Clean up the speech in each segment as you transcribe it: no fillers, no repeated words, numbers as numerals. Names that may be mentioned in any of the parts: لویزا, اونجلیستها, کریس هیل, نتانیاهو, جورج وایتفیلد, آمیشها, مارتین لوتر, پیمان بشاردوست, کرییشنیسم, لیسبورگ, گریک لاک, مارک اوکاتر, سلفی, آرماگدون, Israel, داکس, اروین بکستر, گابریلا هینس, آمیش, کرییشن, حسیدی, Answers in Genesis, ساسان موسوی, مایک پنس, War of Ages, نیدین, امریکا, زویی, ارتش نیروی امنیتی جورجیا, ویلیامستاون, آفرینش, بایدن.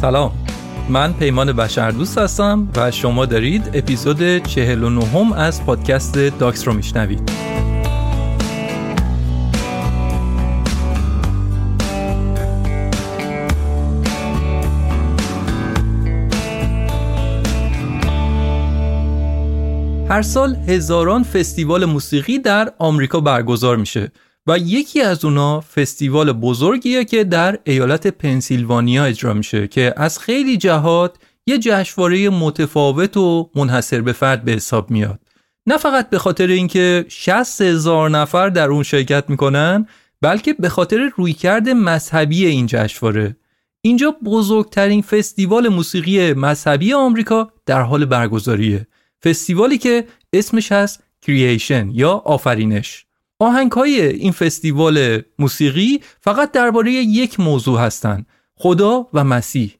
سلام، من پیمان بشاردوست هستم و شما دارید اپیزود 49 از پادکست داکس رو میشنوید. هر سال هزاران فستیوال موسیقی در آمریکا برگزار میشه و یکی از اونا فستیوال بزرگیه که در ایالت پنسیلوانیا اجرا میشه که از خیلی جهات یه جشنواره متفاوت و منحصر به فرد به حساب میاد. نه فقط به خاطر اینکه 60,000 نفر در اون شرکت میکنن، بلکه به خاطر رویکرد مذهبی این جشنواره. اینجا بزرگترین فستیوال موسیقی مذهبی آمریکا در حال برگزاریه. فستیوالی که اسمش هست کرییشن یا آفرینش. آهنگ‌های این فستیوال موسیقی فقط درباره یک موضوع هستن، خدا و مسیح.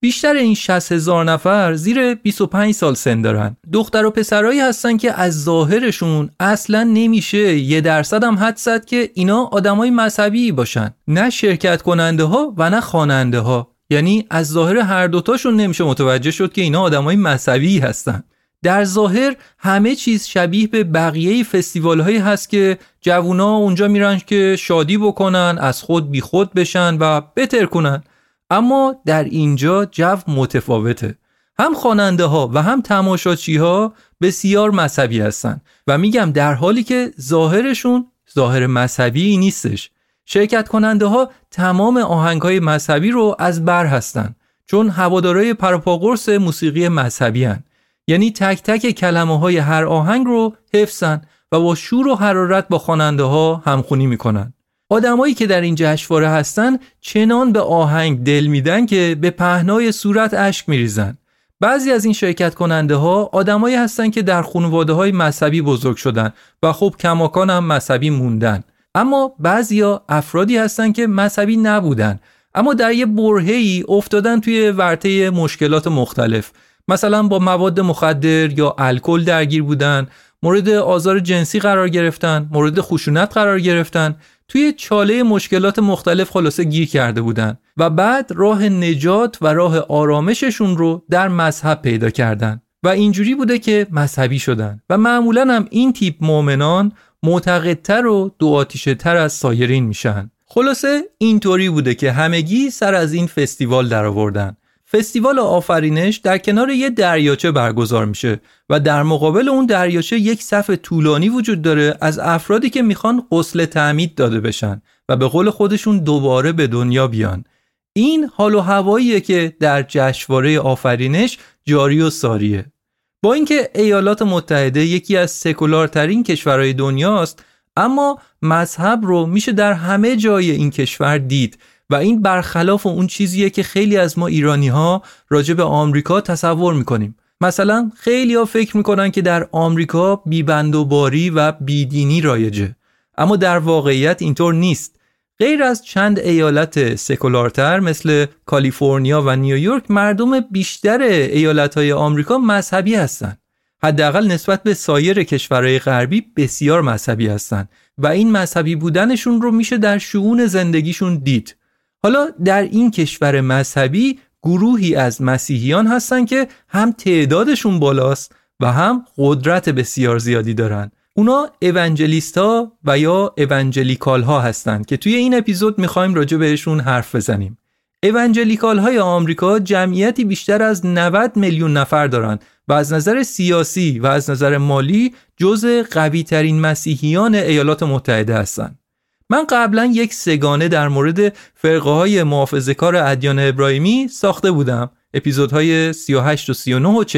بیشتر این 60,000 نفر زیر 25 سال سن دارن. دختر و پسرایی هستن که از ظاهرشون اصلا نمیشه 1% هم حدس زد که اینا آدمای مذهبی باشن. نه شرکت کننده ها و نه خواننده ها. یعنی از ظاهر هر دوتاشون نمیشه متوجه شد که اینا آدمای مذهبی هستن. در ظاهر همه چیز شبیه به بقیه فستیوال هایی هست که جوونا اونجا میرن که شادی بکنن، از خود بی خود بشن و بتر کنن. اما در اینجا جو متفاوته. هم خواننده ها و هم تماشاچی ها بسیار مذهبی هستن و میگم در حالی که ظاهرشون ظاهر مذهبی نیستش. شرکت کننده ها تمام آهنگ های مذهبی رو از بر هستن چون هوادارای پروپاگورس موسیقی مذهبی هستن. یعنی تک تک کلمه های هر آهنگ رو حفظن و با شور و حرارت با خواننده ها همخوانی میکنن. آدمایی که در این جشنواره هستن چنان به آهنگ دل میدن که به پهنای صورت اشک میریزن. بعضی از این شرکت کننده ها آدمایی هستن که در خانواده های مذهبی بزرگ شدن و خب کماکان هم مذهبی موندن. اما بعضیا افرادی هستن که مذهبی نبودن اما در یه برهه‌ای افتادن توی ورطه مشکلات مختلف. مثلا با مواد مخدر یا الکل درگیر بودن، مورد آزار جنسی قرار گرفتن، مورد خشونت قرار گرفتن، توی چاله مشکلات مختلف خلاصه گیر کرده بودن و بعد راه نجات و راه آرامششون رو در مذهب پیدا کردن و اینجوری بوده که مذهبی شدن و معمولاً هم این تیپ مؤمنان معتقدتر و دوآتیشه‌تر از سایرین میشن. خلاصه اینطوری بوده که همگی سر از این فستیوال درآوردن. فستیوال آفرینش در کنار یه دریاچه برگزار میشه و در مقابل اون دریاچه یک صف طولانی وجود داره از افرادی که میخوان غسل تعمید داده بشن و به قول خودشون دوباره به دنیا بیان. این حال و هواییه که در جشنواره آفرینش جاری و ساریه. با اینکه ایالات متحده یکی از سکولارترین کشورهای دنیاست، اما مذهب رو میشه در همه جای این کشور دید و این برخلاف اون چیزیه که خیلی از ما ایرانی‌ها راجع به آمریکا تصور می‌کنیم. مثلا خیلی‌ها فکر می‌کنن که در آمریکا بی‌بندوباری و بیدینی رایجه. اما در واقعیت اینطور نیست. غیر از چند ایالت سکولارتر مثل کالیفرنیا و نیویورک، مردم بیشتر ایالت‌های آمریکا مذهبی هستن. حداقل نسبت به سایر کشورهای غربی بسیار مذهبی هستن و این مذهبی بودنشون رو میشه در شئون زندگیشون دید. حالا در این کشور مذهبی گروهی از مسیحیان هستن که هم تعدادشون بالاست و هم قدرت بسیار زیادی دارن. اونا اونجلیستها و یا اونجلیکال ها هستن که توی این اپیزود میخوایم راجع بهشون حرف بزنیم. اونجلیکال های آمریکا جمعیتی بیشتر از 90 میلیون نفر دارن و از نظر سیاسی و از نظر مالی جزء قوی ترین مسیحیان ایالات متحده هستن. من قبلا یک سگانه در مورد فرقه‌های محافظه‌کار ادیان ابراهیمی ساخته بودم، اپیزودهای 38 و 39 و 40،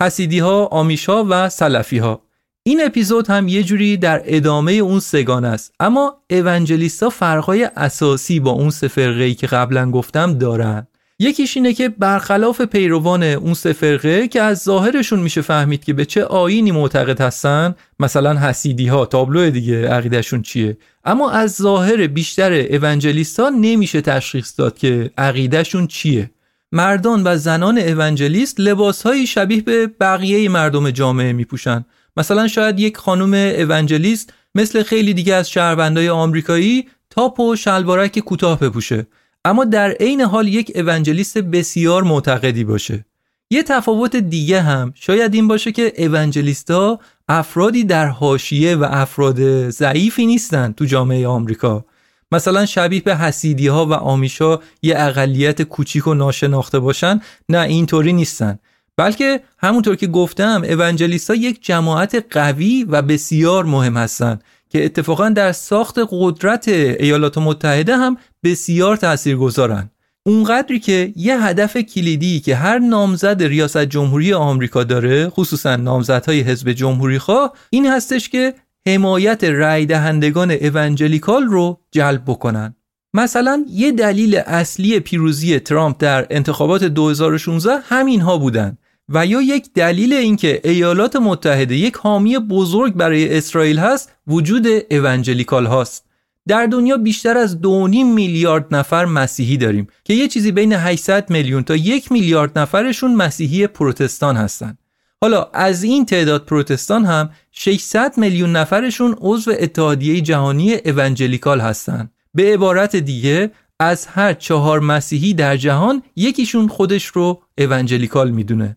حسیدیها، آمیشها و سلفیها. این اپیزود هم یه جوری در ادامه اون سگانه است، اما اونجلیستها فرقای اساسی با اون سه فرقه‌ای که قبلا گفتم دارن. یکیش اینه که برخلاف پیروان اون سه فرقه که از ظاهرشون میشه فهمید که به چه آیینی معتقد هستن، مثلا حسیدی‌ها تابلو دیگه عقیدهشون چیه، اما از ظاهر بیشتر اونجلیست‌ها نمیشه تشخیص داد که عقیدهشون چیه. مردان و زنان اونجلیست لباس‌های شبیه به بقیه مردم جامعه میپوشن. مثلا شاید یک خانم اونجلیست مثل خیلی دیگه از شهروندای آمریکایی تاپ و شلوارک کوتاه بپوشه، اما در عین حال یک اونجلیست بسیار معتقدی باشه. یه تفاوت دیگه هم شاید این باشه که اونجلیست‌ها افرادی در حاشیه و افراد ضعیفی نیستن تو جامعه آمریکا. مثلا شبیه به حسیدیها و آمیشها یه اقلیت کوچیک و ناشناخته باشن، نه اینطوری نیستن. بلکه همونطور که گفتم اونجلیست‌ها یک جماعت قوی و بسیار مهم هستن که اتفاقا در ساخت قدرت ایالات متحده هم بسیار تاثیرگذارن. اونقدری که یه هدف کلیدی که هر نامزد ریاست جمهوری آمریکا داره، خصوصا نامزدهای حزب جمهوری خواه، این هستش که حمایت رای دهندگان اونجلیکال رو جلب بکنن. مثلا یه دلیل اصلی پیروزی ترامپ در انتخابات 2016 همینها بودن، و یا یک دلیل اینکه ایالات متحده یک حامی بزرگ برای اسرائیل هست وجود اونجلیکال هاست. در دنیا بیشتر از 2.5 میلیارد نفر مسیحی داریم که یه چیزی بین 800 میلیون تا 1 میلیارد نفرشون مسیحی پروتستان هستن. حالا از این تعداد پروتستان هم 600 میلیون نفرشون عضو اتحادیه جهانی اونجلیکال هستن. به عبارت دیگه از هر 4 مسیحی در جهان یکیشون خودش رو اونجلیکال میدونه.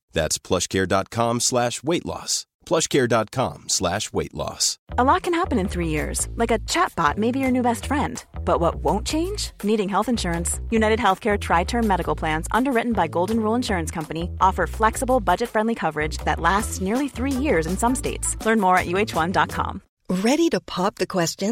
That's PlushCare.com/weight-loss. PlushCare.com/weight-loss. A lot can happen in 3 years, like a chatbot may be your new best friend. But what won't change? Needing health insurance. United Healthcare Tri-Term Medical Plans, underwritten by Golden Rule Insurance Company, offer flexible, budget-friendly coverage that lasts nearly 3 years in some states. Learn more at UH1.com. Ready to pop the question?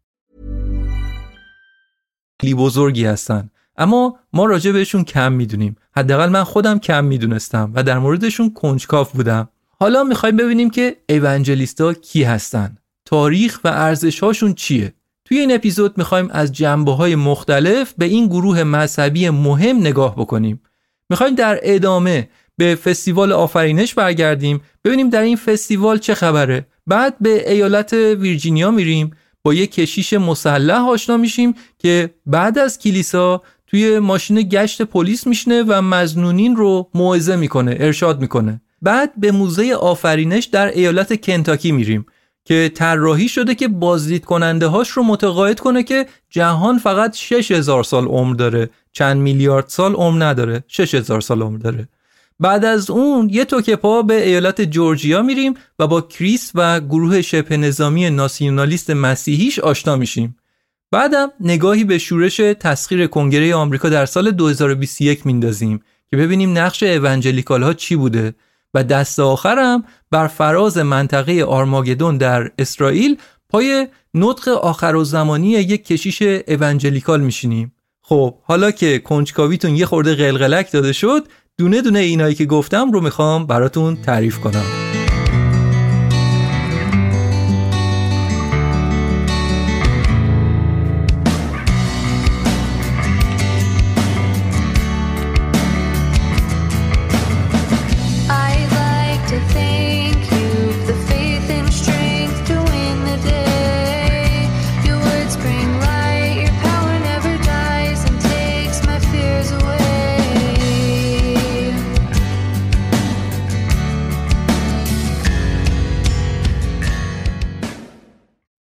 خیلی بزرگی هستن، اما ما راجع بهشون کم میدونیم. حداقل من خودم کم میدونستم و در موردشون کنجکاو بودم. حالا میخوایم ببینیم که اونجلیست‌ها کی هستن، تاریخ و ارزش‌هاشون چیه. توی این اپیزود میخوایم از جنبه‌های مختلف به این گروه مذهبی مهم نگاه بکنیم. میخوایم در ادامه به فستیوال آفرینش برگردیم، ببینیم در این فستیوال چه خبره. بعد به ایالت ویرجینیا میریم، با یک کشیش مسلح آشنا میشیم که بعد از کلیسا توی ماشین گشت پلیس میشینه و مظنونین رو موعظه میکنه، ارشاد میکنه. بعد به موزه آفرینش در ایالت کنتاکی میریم که طراحی شده که بازدید کننده هاش رو متقاعد کنه که جهان فقط 6000 سال عمر داره، چند میلیارد سال عمر نداره، 6000 سال عمر داره. بعد از اون یه تکه پا به ایالت جورجیا میریم و با کریس و گروه شبه نظامی ناسیونالیست مسیحیش آشنا میشیم. بعدم نگاهی به شورش تسخیر کنگره آمریکا در سال 2021 میندازیم که ببینیم نقش اونجلیکال ها چی بوده. و دست آخرم بر فراز منطقه آرماگدون در اسرائیل پای نطق آخرالزمانی یک کشیش اونجلیکال میشینیم. خب حالا که کنجکاویتون یه خورده قلقلک داده شد، دونه دونه اینایی که گفتم رو میخوام براتون تعریف کنم.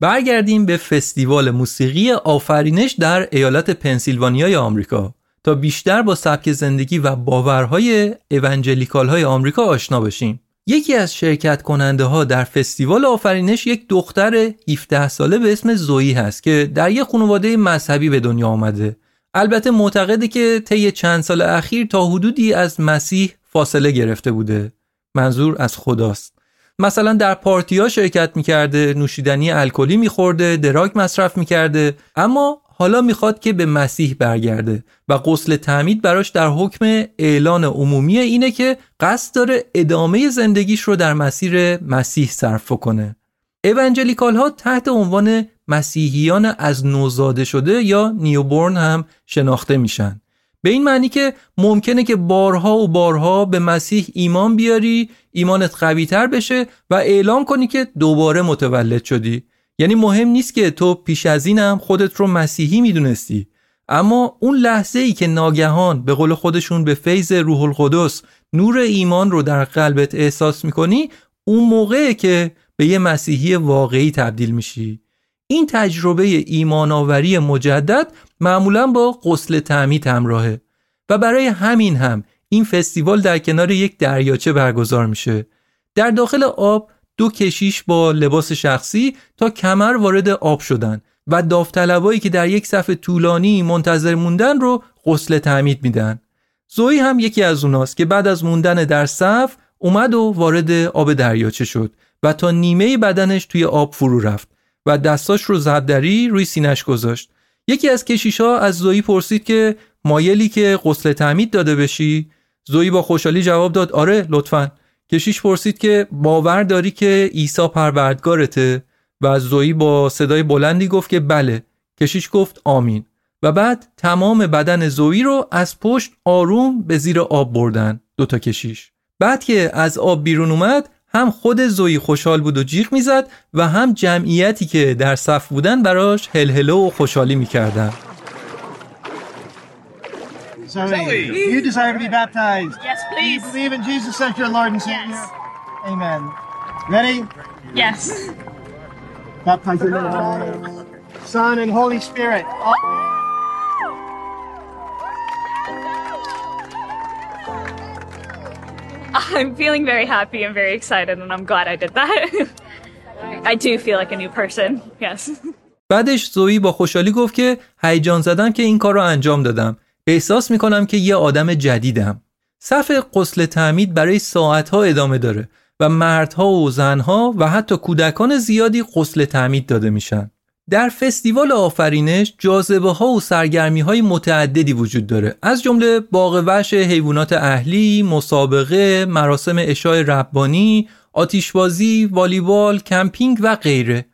برگردیم به فستیوال موسیقی آفرینش در ایالت پنسیلوانیای آمریکا تا بیشتر با سبک زندگی و باورهای اونجلیکال های آمریکا آشنا بشیم. یکی از شرکت کننده ها در فستیوال آفرینش یک دختر 17 ساله به اسم زویی هست که در یک خانواده مذهبی به دنیا آمده، البته معتقده که طی چند سال اخیر تا حدودی از مسیح فاصله گرفته بوده. منظور از خداست. مثلا در پارتی‌ها شرکت می‌کرده، نوشیدنی الکلی می‌خورده، دراگ مصرف می‌کرده، اما حالا می‌خواد که به مسیح برگرده و غسل تعمید براش در حکم اعلان عمومی اینه که قصد داره ادامه زندگیش رو در مسیر مسیح صرف کنه. اونجلیکال‌ها تحت عنوان مسیحیان از نوزاده شده یا نیوبورن هم شناخته میشن، به این معنی که ممکنه که بارها و بارها به مسیح ایمان بیاری، ایمانت قوی‌تر بشه و اعلام کنی که دوباره متولد شدی. یعنی مهم نیست که تو پیش از این هم خودت رو مسیحی میدونستی، اما اون لحظه ای که ناگهان به قول خودشون به فیض روح القدس نور ایمان رو در قلبت احساس میکنی، اون موقعه که به یه مسیحی واقعی تبدیل میشی. این تجربه ایمان‌آوری مجدد معمولاً با غسل تعمید همراهه و برای همین هم این فستیوال در کنار یک دریاچه برگزار میشه. در داخل آب دو کشیش با لباس شخصی تا کمر وارد آب شدن و داوطلبایی که در یک صف طولانی منتظر موندن رو غسل تعمید میدن. زویی هم یکی از اوناست که بعد از موندن در صف اومد و وارد آب دریاچه شد و تا نیمه بدنش توی آب فرو رفت و دستاش رو زبدری روی سینه‌اش گذاشت. یکی از کشیش‌ها از زویی پرسید که مایلی که غسل تعمید داده بشی؟ زویی با خوشحالی جواب داد آره لطفاً. کشیش پرسید که باور داری که عیسی پروردگارته؟ و زویی با صدای بلندی گفت که بله. کشیش گفت آمین و بعد تمام بدن زویی رو از پشت آروم به زیر آب بردن دوتا کشیش. بعد که از آب بیرون اومد هم خود زویی خوشحال بود و جیغ میزد و هم جمعیتی که در صف بودن براش هلهله و خوشحالی میکردن. Zoe, you desire to be baptized. Yes, please. Do you believe in Jesus as your Lord and Savior? Yes. Amen. Ready? Yes. Baptize in the name of Son and Holy Spirit. I'm feeling very happy and very excited and I'm glad I did that. I do feel like a new person. Yes. بعدش زویی با خوشحالی گفت که هیجان زدم که این کار رو انجام دادم. احساس میکنم که یه آدم جدیدم. صف غسل تعمید برای ساعتها ادامه داره و مردها و زنها و حتی کودکان زیادی غسل تعمید داده میشن. در فستیوال آفرینش جاذبه ها و سرگرمی های متعددی وجود داره، از جمله باغ وحش حیوانات اهلی، مسابقه، مراسم عشای ربانی، آتشبازی، والیبال، کمپینگ و غیره.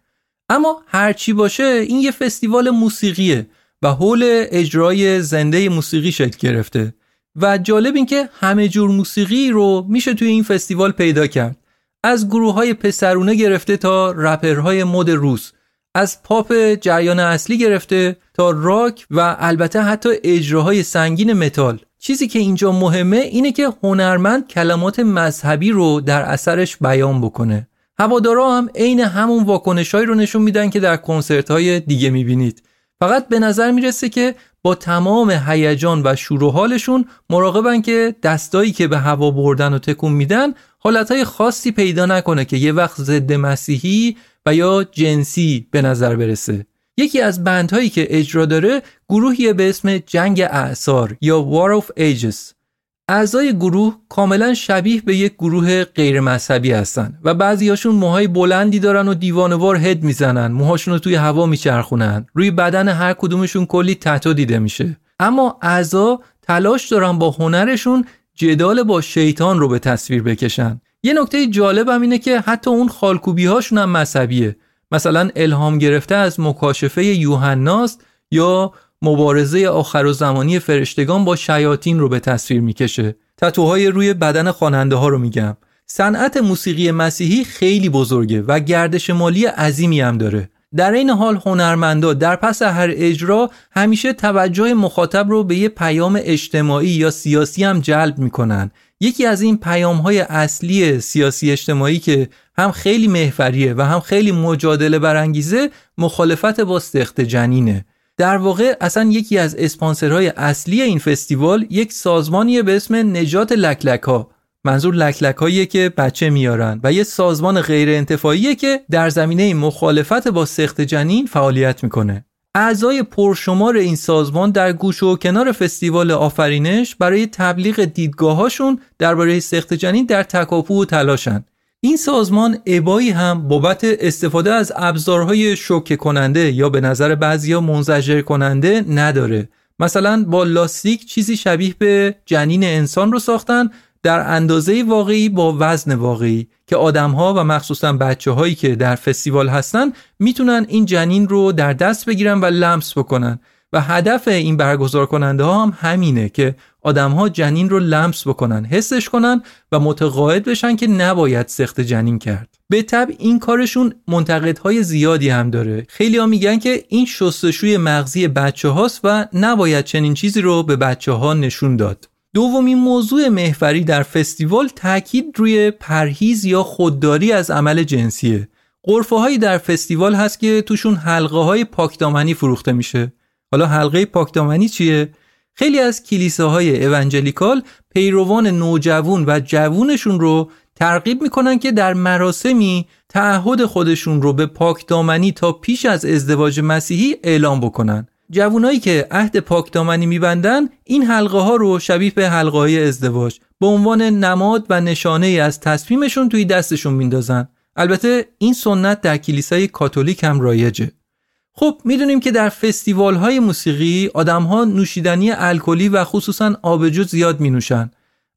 اما هرچی باشه این یه فستیوال موسیقیه و حول اجرای زنده موسیقی شکل گرفته و جالب این که همه جور موسیقی رو میشه توی این فستیوال پیدا کرد، از گروه‌های پسرونه گرفته تا رپرهای مد روس، از پاپ جریان اصلی گرفته تا راک و البته حتی اجراهای سنگین متال. چیزی که اینجا مهمه اینه که هنرمند کلمات مذهبی رو در اثرش بیان بکنه. هوادارا هم عین همون واکنش‌هایی رو نشون میدن که در کنسرت‌های دیگه می‌بینید. فقط به نظر میرسه که با تمام هیجان و شور و حالشون مراقبن که دستایی که به هوا بردن و تکون میدن حالتهای خاصی پیدا نکنه که یه وقت ضد مسیحی و یا جنسی به نظر برسه. یکی از بندهایی که اجرا داره گروهی به اسم جنگ اعصار یا War of Ages. اعضای گروه کاملا شبیه به یک گروه غیر مذهبی هستن و بعضیاشون موهای بلندی دارن و دیوانوار هد میزنن، موهاشون رو توی هوا میچرخونن، روی بدن هر کدومشون کلی تتو دیده میشه. اما اعضا تلاش دارن با هنرشون جدال با شیطان رو به تصویر بکشن. یه نکته جالب هم اینه که حتی اون خالکوبی هاشون هم مذهبیه، مثلا الهام گرفته از مکاشفه یوحناست یا مبارزه آخرالزمانی فرشتگان با شیاطین رو به تصویر میکشه. تتوهای روی بدن خواننده ها رو میگم. صنعت موسیقی مسیحی خیلی بزرگه و گردش مالی عظیمی هم داره. در این حال هنرمندا در پس هر اجرا همیشه توجه مخاطب رو به یه پیام اجتماعی یا سیاسی هم جلب میکنن. یکی از این پیام‌های اصلی سیاسی اجتماعی که هم خیلی محوریه و هم خیلی مجادله برانگیزه، مخالفت با سخت جنینه. در واقع اصلا یکی از اسپانسرهای اصلی این فستیوال یک سازمانیه به اسم نجات لکلک‌ها. منظور لکلک‌هاییه که بچه میارن و یه سازمان غیر انتفاعیه که در زمینه مخالفت با سخت جنین فعالیت میکنه. اعضای پرشمار این سازمان در گوش و کنار فستیوال آفرینش برای تبلیغ دیدگاه‌هاشون درباره سقط جنین در تکاپو و تلاشن. این سازمان ابایی هم بابت استفاده از ابزارهای شوکه کننده یا به نظر بعضیا منزجر کننده نداره. مثلا با لاستیک چیزی شبیه به جنین انسان رو ساختن در اندازه واقعی با وزن واقعی که آدم‌ها و مخصوصاً بچه‌هایی که در فستیوال هستن میتونن این جنین رو در دست بگیرن و لمس بکنن و هدف این برگزار کننده ها هم همینه که آدم‌ها جنین رو لمس بکنن، حسش کنن و متقاعد بشن که نباید سقط جنین کرد. به طبع این کارشون منتقدهای زیادی هم داره. خیلی‌ها میگن که این شستشوی مغزی بچه‌هاست و نباید چنین چیزی رو به بچه‌ها نشون داد. دومین موضوع محوری در فستیوال تاکید روی پرهیز یا خودداری از عمل جنسیه. غرفه‌هایی در فستیوال هست که توشون حلقه‌های پاکدامنی فروخته میشه. حالا حلقه پاکدامنی چیه؟ خیلی از کلیساهای اونجلیکال پیروان نوجوان و جوونشون رو ترغیب میکنن که در مراسمی تعهد خودشون رو به پاکدامنی تا پیش از ازدواج مسیحی اعلام بکنن. جوونایی که عهد پاکدامنی میبندن این حلقه ها رو شبیه به حلقه های ازدواج به عنوان نماد و نشانه از تصمیمشون توی دستشون میندازن. البته این سنت در کلیسای کاتولیک هم رایجه. خب میدونیم که در فستیوال های موسیقی آدم ها نوشیدنی الکلی و خصوصا آبجو زیاد می نوشن.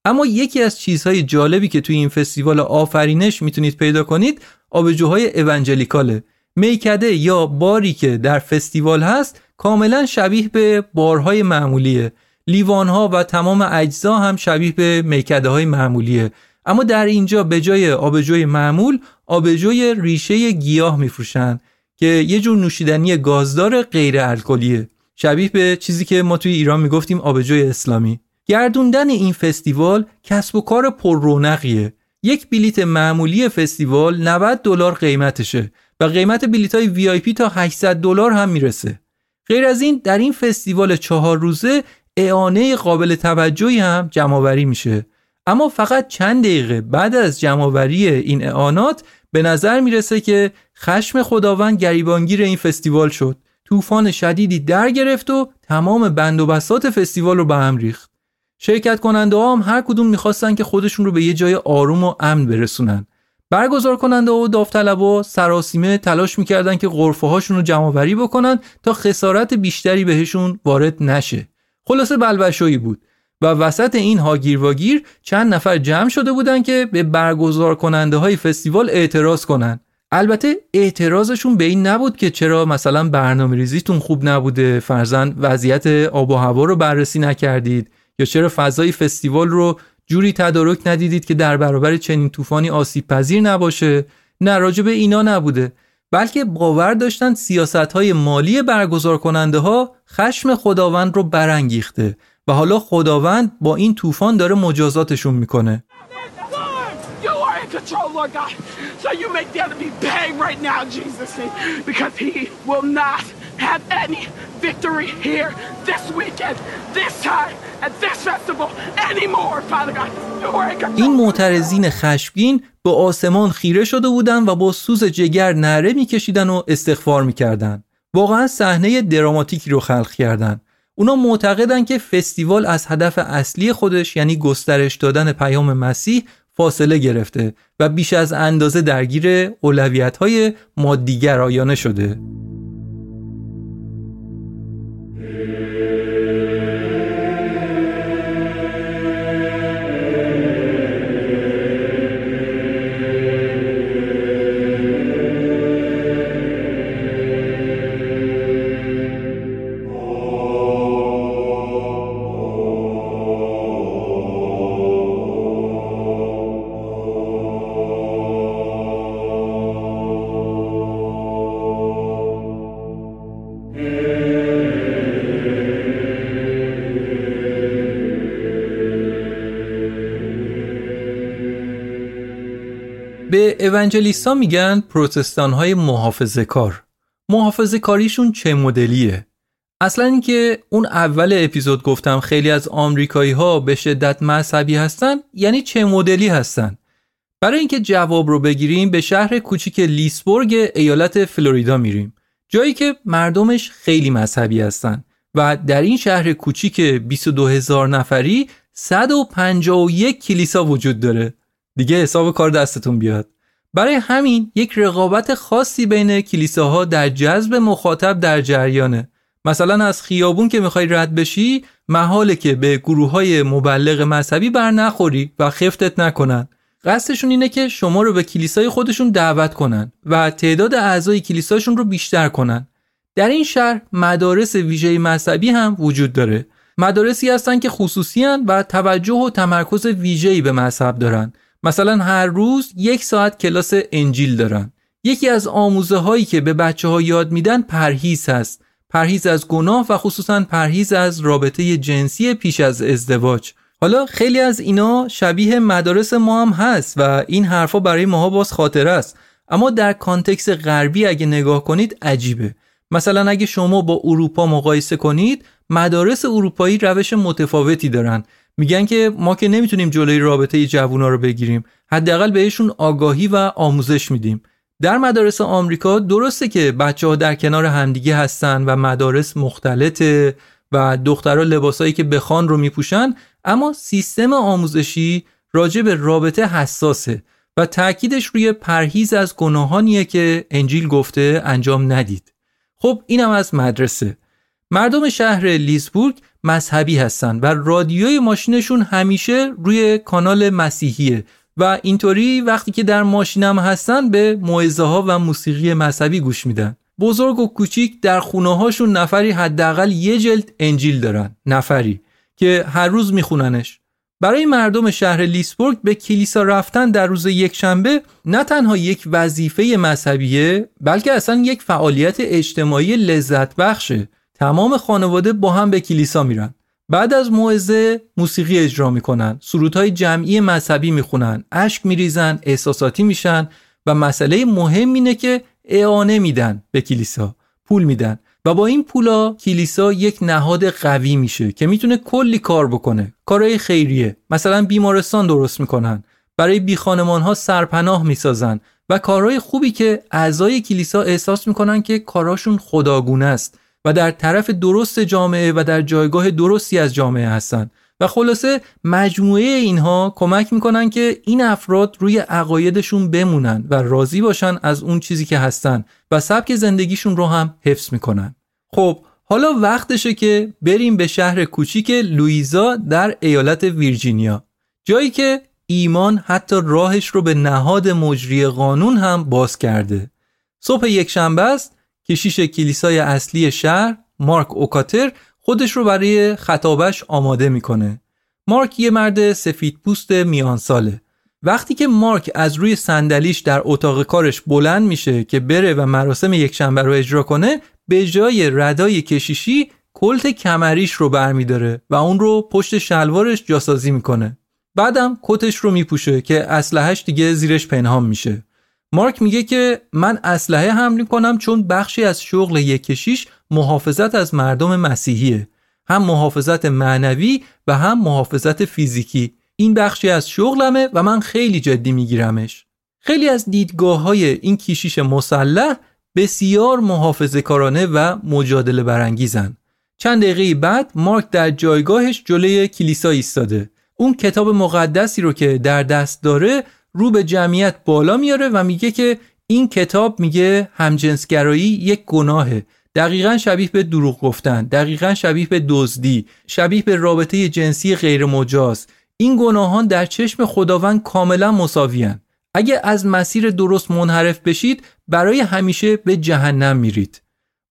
اما یکی از چیزهای جالبی که توی این فستیوال آفرینش میتونید پیدا کنید آبجوهای اونجلیکاله. میکده یا باری که در فستیوال هست کاملا شبیه به بارهای معمولیه. لیوانها و تمام اجزا هم شبیه به میکده های معمولیه. اما در اینجا به جای آبجوی معمول آبجوی ریشه گیاه میفروشن که یه جور نوشیدنی گازدار غیر الکلیه، شبیه به چیزی که ما توی ایران میگفتیم آبجوی اسلامی. گردوندن این فستیوال کسب و کار پر رونقیه. یک بلیت معمولی فستیوال $90 قیمتشه و قیمت بلیت‌های VIP تا $800 هم میرسه. غیر از این در این فستیوال 4 روزه اعانه قابل توجهی هم جمع‌آوری میشه. اما فقط چند دقیقه بعد از جمع‌آوری این اعانات به نظر میرسه که خشم خداوند گریبانگیر این فستیوال شد. طوفان شدیدی در گرفت و تمام بند و بساط فستیوال رو به هم ریخت. شرکت کننده ها هم هر کدوم میخواستن که خودشون رو به یه جای آروم و امن برسونن. برگزار کننده و داوطلبا سراسیمه تلاش میکردن که غرفه هاشون رو جمع آوری بکنن تا خسارت بیشتری بهشون وارد نشه. خلاصه بلبشویی بود و وسط این هاگیر واگیر چند نفر جمع شده بودن که به برگزار کننده های فستیوال اعتراض کنن. البته اعتراضشون به این نبود که چرا مثلا برنامه‌ریزیتون خوب نبوده، فرضاً وضعیت آب و هوا رو بررسی نکردید یا چرا فضای فستیوال رو جوری تدارک ندیدید که در برابر چنین طوفانی آسیب‌پذیر نباشه. نه، راجع به اینا نبوده، بلکه باور داشتن سیاست‌های مالی برگزارکننده‌ها خشم خداوند رو برانگیخته و حالا خداوند با این طوفان داره مجازاتشون میکنه. این معترضین خشمگین به آسمان خیره شده بودن و با سوز جگر نعره میکشیدن و استغفار میکردن. واقعا صحنه دراماتیکی رو خلق کردن. اونا معتقدن که فستیوال از هدف اصلی خودش یعنی گسترش دادن پیام مسیح فاصله گرفته و بیش از اندازه درگیر اولویت‌های مادیگرایانه شده. به اونجلیست‌ها میگن پروتستان‌های محافظه‌کار. محافظه‌کاریشون چه مدلیه؟ اصلاً این که اون اول اپیزود گفتم خیلی از آمریکایی‌ها به شدت مذهبی هستن یعنی چه مدلی هستن؟ برای اینکه جواب رو بگیریم به شهر کوچیک لیسبورگ ایالت فلوریدا میریم. جایی که مردمش خیلی مذهبی هستن و در این شهر کوچیک 22000 نفری 151 کلیسا وجود داره. دیگه حساب کار دستتون بیاد. برای همین یک رقابت خاصی بین کلیساها در جذب مخاطب در جریانه. مثلا از خیابون که میخوای رد بشی محاله که به گروه‌های مبلغ مذهبی بر نخوری و خفتت نکنن. قصدشون اینه که شما رو به کلیسای خودشون دعوت کنن و تعداد اعضای کلیساشون رو بیشتر کنن. در این شهر مدارس ویژه مذهبی هم وجود داره. مدارسی هستن که خصوصی هستن و توجه و تمرکز ویژه‌ای به مذهب دارن. مثلا هر روز 1 ساعت کلاس انجیل دارن. یکی از آموزه هایی که به بچه ها یاد میدن پرهیز هست. پرهیز از گناه و خصوصا پرهیز از رابطه جنسی پیش از ازدواج. حالا خیلی از اینا شبیه مدارس ما هم هست و این حرفا برای ماها باز خاطره است، اما در کانتکست غربی اگه نگاه کنید عجیبه. مثلا اگه شما با اروپا مقایسه کنید، مدارس اروپایی روش متفاوتی دارن. میگن که ما که نمیتونیم جلوی رابطه جوونا رو بگیریم، حداقل بهشون آگاهی و آموزش میدیم. در مدارس آمریکا درسته که بچه‌ها در کنار همدیگه هستن و مدارس مختلطه و دخترها لباسایی که بخوان رو میپوشن، اما سیستم آموزشی راجع به رابطه حساسه و تأکیدش روی پرهیز از گناهانیه که انجیل گفته انجام ندید. خب اینم از مدرسه. مردم شهر لیسبورگ مذهبی هستن و رادیوی ماشینشون همیشه روی کانال مسیحیه و اینطوری وقتی که در ماشینم هستن به موعظه ها و موسیقی مذهبی گوش میدن. بزرگ و کوچیک در خونه هاشون نفری حداقل 1 جلد انجیل دارن، نفری که هر روز میخوننش. برای مردم شهر لیسبورگ به کلیسا رفتن در روز یکشنبه نه تنها یک وظیفه مذهبیه، بلکه اصلا یک فعالیت اجتماعی لذت بخشه. تمام خانواده با هم به کلیسا میرن. بعد از موعظه موسیقی اجرا میکنن، سرودهای جمعی مذهبی میخونن، اشک میریزن، احساساتی میشن و مسئله مهم اینه که اعانه میدن به کلیسا، پول میدن و با این پولا کلیسا یک نهاد قوی میشه که میتونه کلی کار بکنه. کارهای خیریه، مثلا بیمارستان درست میکنن، برای بیخانمانها سرپناه میسازن و کارهای خوبی که اعضای کلیسا احساس میکنن که کاراشون خداگونه است و در طرف درست جامعه و در جایگاه درستی از جامعه هستن و خلاصه مجموعه اینها کمک میکنن که این افراد روی عقایدشون بمونن و راضی باشن از اون چیزی که هستن و سبک زندگیشون رو هم حفظ میکنن. خب حالا وقتشه که بریم به شهر کوچیک لویزا در ایالت ویرجینیا، جایی که ایمان حتی راهش رو به نهاد مجری قانون هم باز کرده. صبح یکشنبه است. کشیش کلیسای اصلی شهر مارک اوکاتر خودش رو برای خطابش آماده میکنه. مارک یه مرد سفید پوست میان ساله. وقتی که مارک از روی صندلیش در اتاق کارش بلند میشه که بره و مراسم یکشنبه رو اجرا کنه، به جای ردای کشیشی کلت کمریش رو برمیداره و اون رو پشت شلوارش جاسازی میکنه. بعدم کتش رو میپوشه که اسلحه‌اش دیگه زیرش پنهان میشه. مارک میگه که من اسلحه حمل کنم چون بخشی از شغل یک کشیش محافظت از مردم مسیحیه، هم محافظت معنوی و هم محافظت فیزیکی. این بخشی از شغلمه و من خیلی جدی میگیرمش. خیلی از دیدگاه‌های این کشیش مسلح بسیار محافظه‌کارانه و مجادله برانگیزن. چند دقیقه بعد مارک در جایگاهش جلوی کلیسا ایستاده. اون کتاب مقدسی رو که در دست داره رو به جمعیت بالا میاره و میگه که این کتاب میگه همجنسگرایی یک گناهه، دقیقاً شبیه به دروغ گفتن، دقیقاً شبیه به دزدی، شبیه به رابطه جنسی غیر مجاز. این گناهان در چشم خداوند کاملاً مساوی‌اند. اگه از مسیر درست منحرف بشید برای همیشه به جهنم میرید.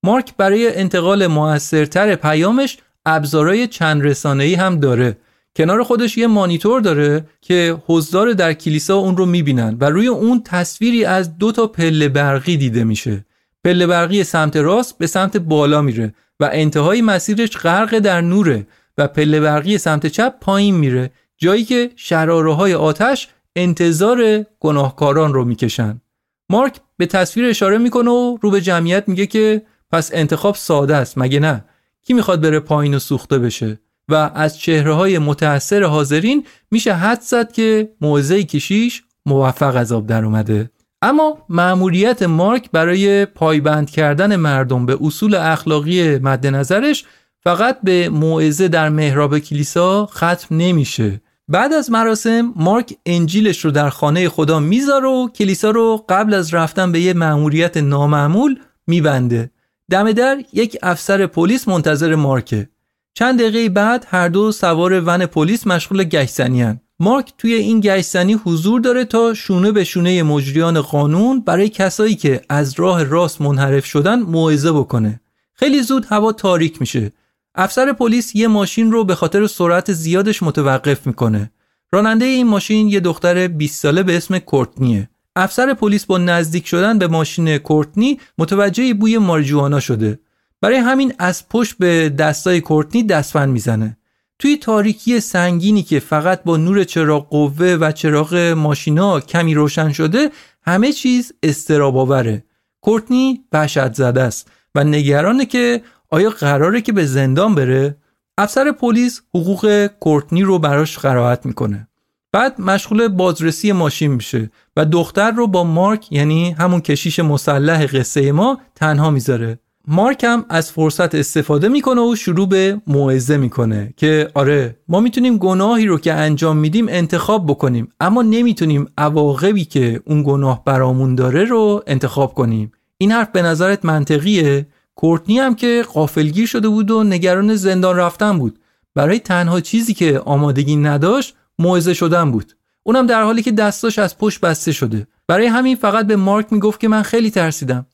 مارک برای انتقال مؤثرتر پیامش ابزارهای چند رسانه‌ای هم داره. کنار خودش یه مانیتور داره که حضار در کلیسا اون رو میبینن و روی اون تصویری از 2 پله برقی دیده میشه. پله برقی سمت راست به سمت بالا میره و انتهای مسیرش غرق در نوره و پله برقی سمت چپ پایین میره، جایی که شراره‌های آتش انتظار گناهکاران رو میکشن. مارک به تصویر اشاره میکنه و رو به جمعیت میگه که پس انتخاب ساده است مگه نه؟ کی میخواد بره پایین و سوخته بشه؟ و از چهره‌های متأثر حاضرین میشه حدس زد که موعظه کشیش موفق از آب در اومده. اما مأموریت مارک برای پایبند کردن مردم به اصول اخلاقی مد نظرش فقط به موعظه در محراب کلیسا ختم نمیشه. بعد از مراسم مارک انجیلش رو در خانه خدا میذاره و کلیسا رو قبل از رفتن به یه مأموریت نامعمول میبنده. دم در یک افسر پلیس منتظر مارکه. چند دقیقه بعد هر دو سوار ون پلیس مشغول گشتنی‌اند. مارک توی این گشتنی حضور داره تا شونه به شونه مجریان قانون برای کسایی که از راه راست منحرف شدن موعظه بکنه. خیلی زود هوا تاریک میشه. افسر پلیس یه ماشین رو به خاطر سرعت زیادش متوقف میکنه. راننده این ماشین یه دختر 20 ساله به اسم کورتنیه. افسر پلیس با نزدیک شدن به ماشین کورتنی متوجه بوی ماریجوانا شده. برای همین از پشت به دستای کورتنی دستفن میزنه. توی تاریکی سنگینی که فقط با نور چراغ قوه و چراغ ماشینا کمی روشن شده، همه چیز اضطراب‌آوره. کورتنی وحشت‌زده است و نگرانه که آیا قراره که به زندان بره؟ افسر پلیس حقوق کورتنی رو براش قرائت میکنه. بعد مشغول بازرسی ماشین میشه و دختر رو با مارک، یعنی همون کشیش مسلح قصه ما، تنها میذاره. مارک هم از فرصت استفاده میکنه و شروع به موعظه میکنه که آره، ما میتونیم گناهی رو که انجام میدیم انتخاب بکنیم، اما نمیتونیم عواقبی که اون گناه برامون داره رو انتخاب کنیم. این حرف به نظرت منطقیه؟ کورتنی هم که غافلگیر شده بود و نگران زندان رفتن بود، برای تنها چیزی که آمادگی نداشت موعظه شدن بود، اونم در حالی که دستاش از پشت بسته شده. برای همین فقط به مارک میگفت که من خیلی ترسیدم.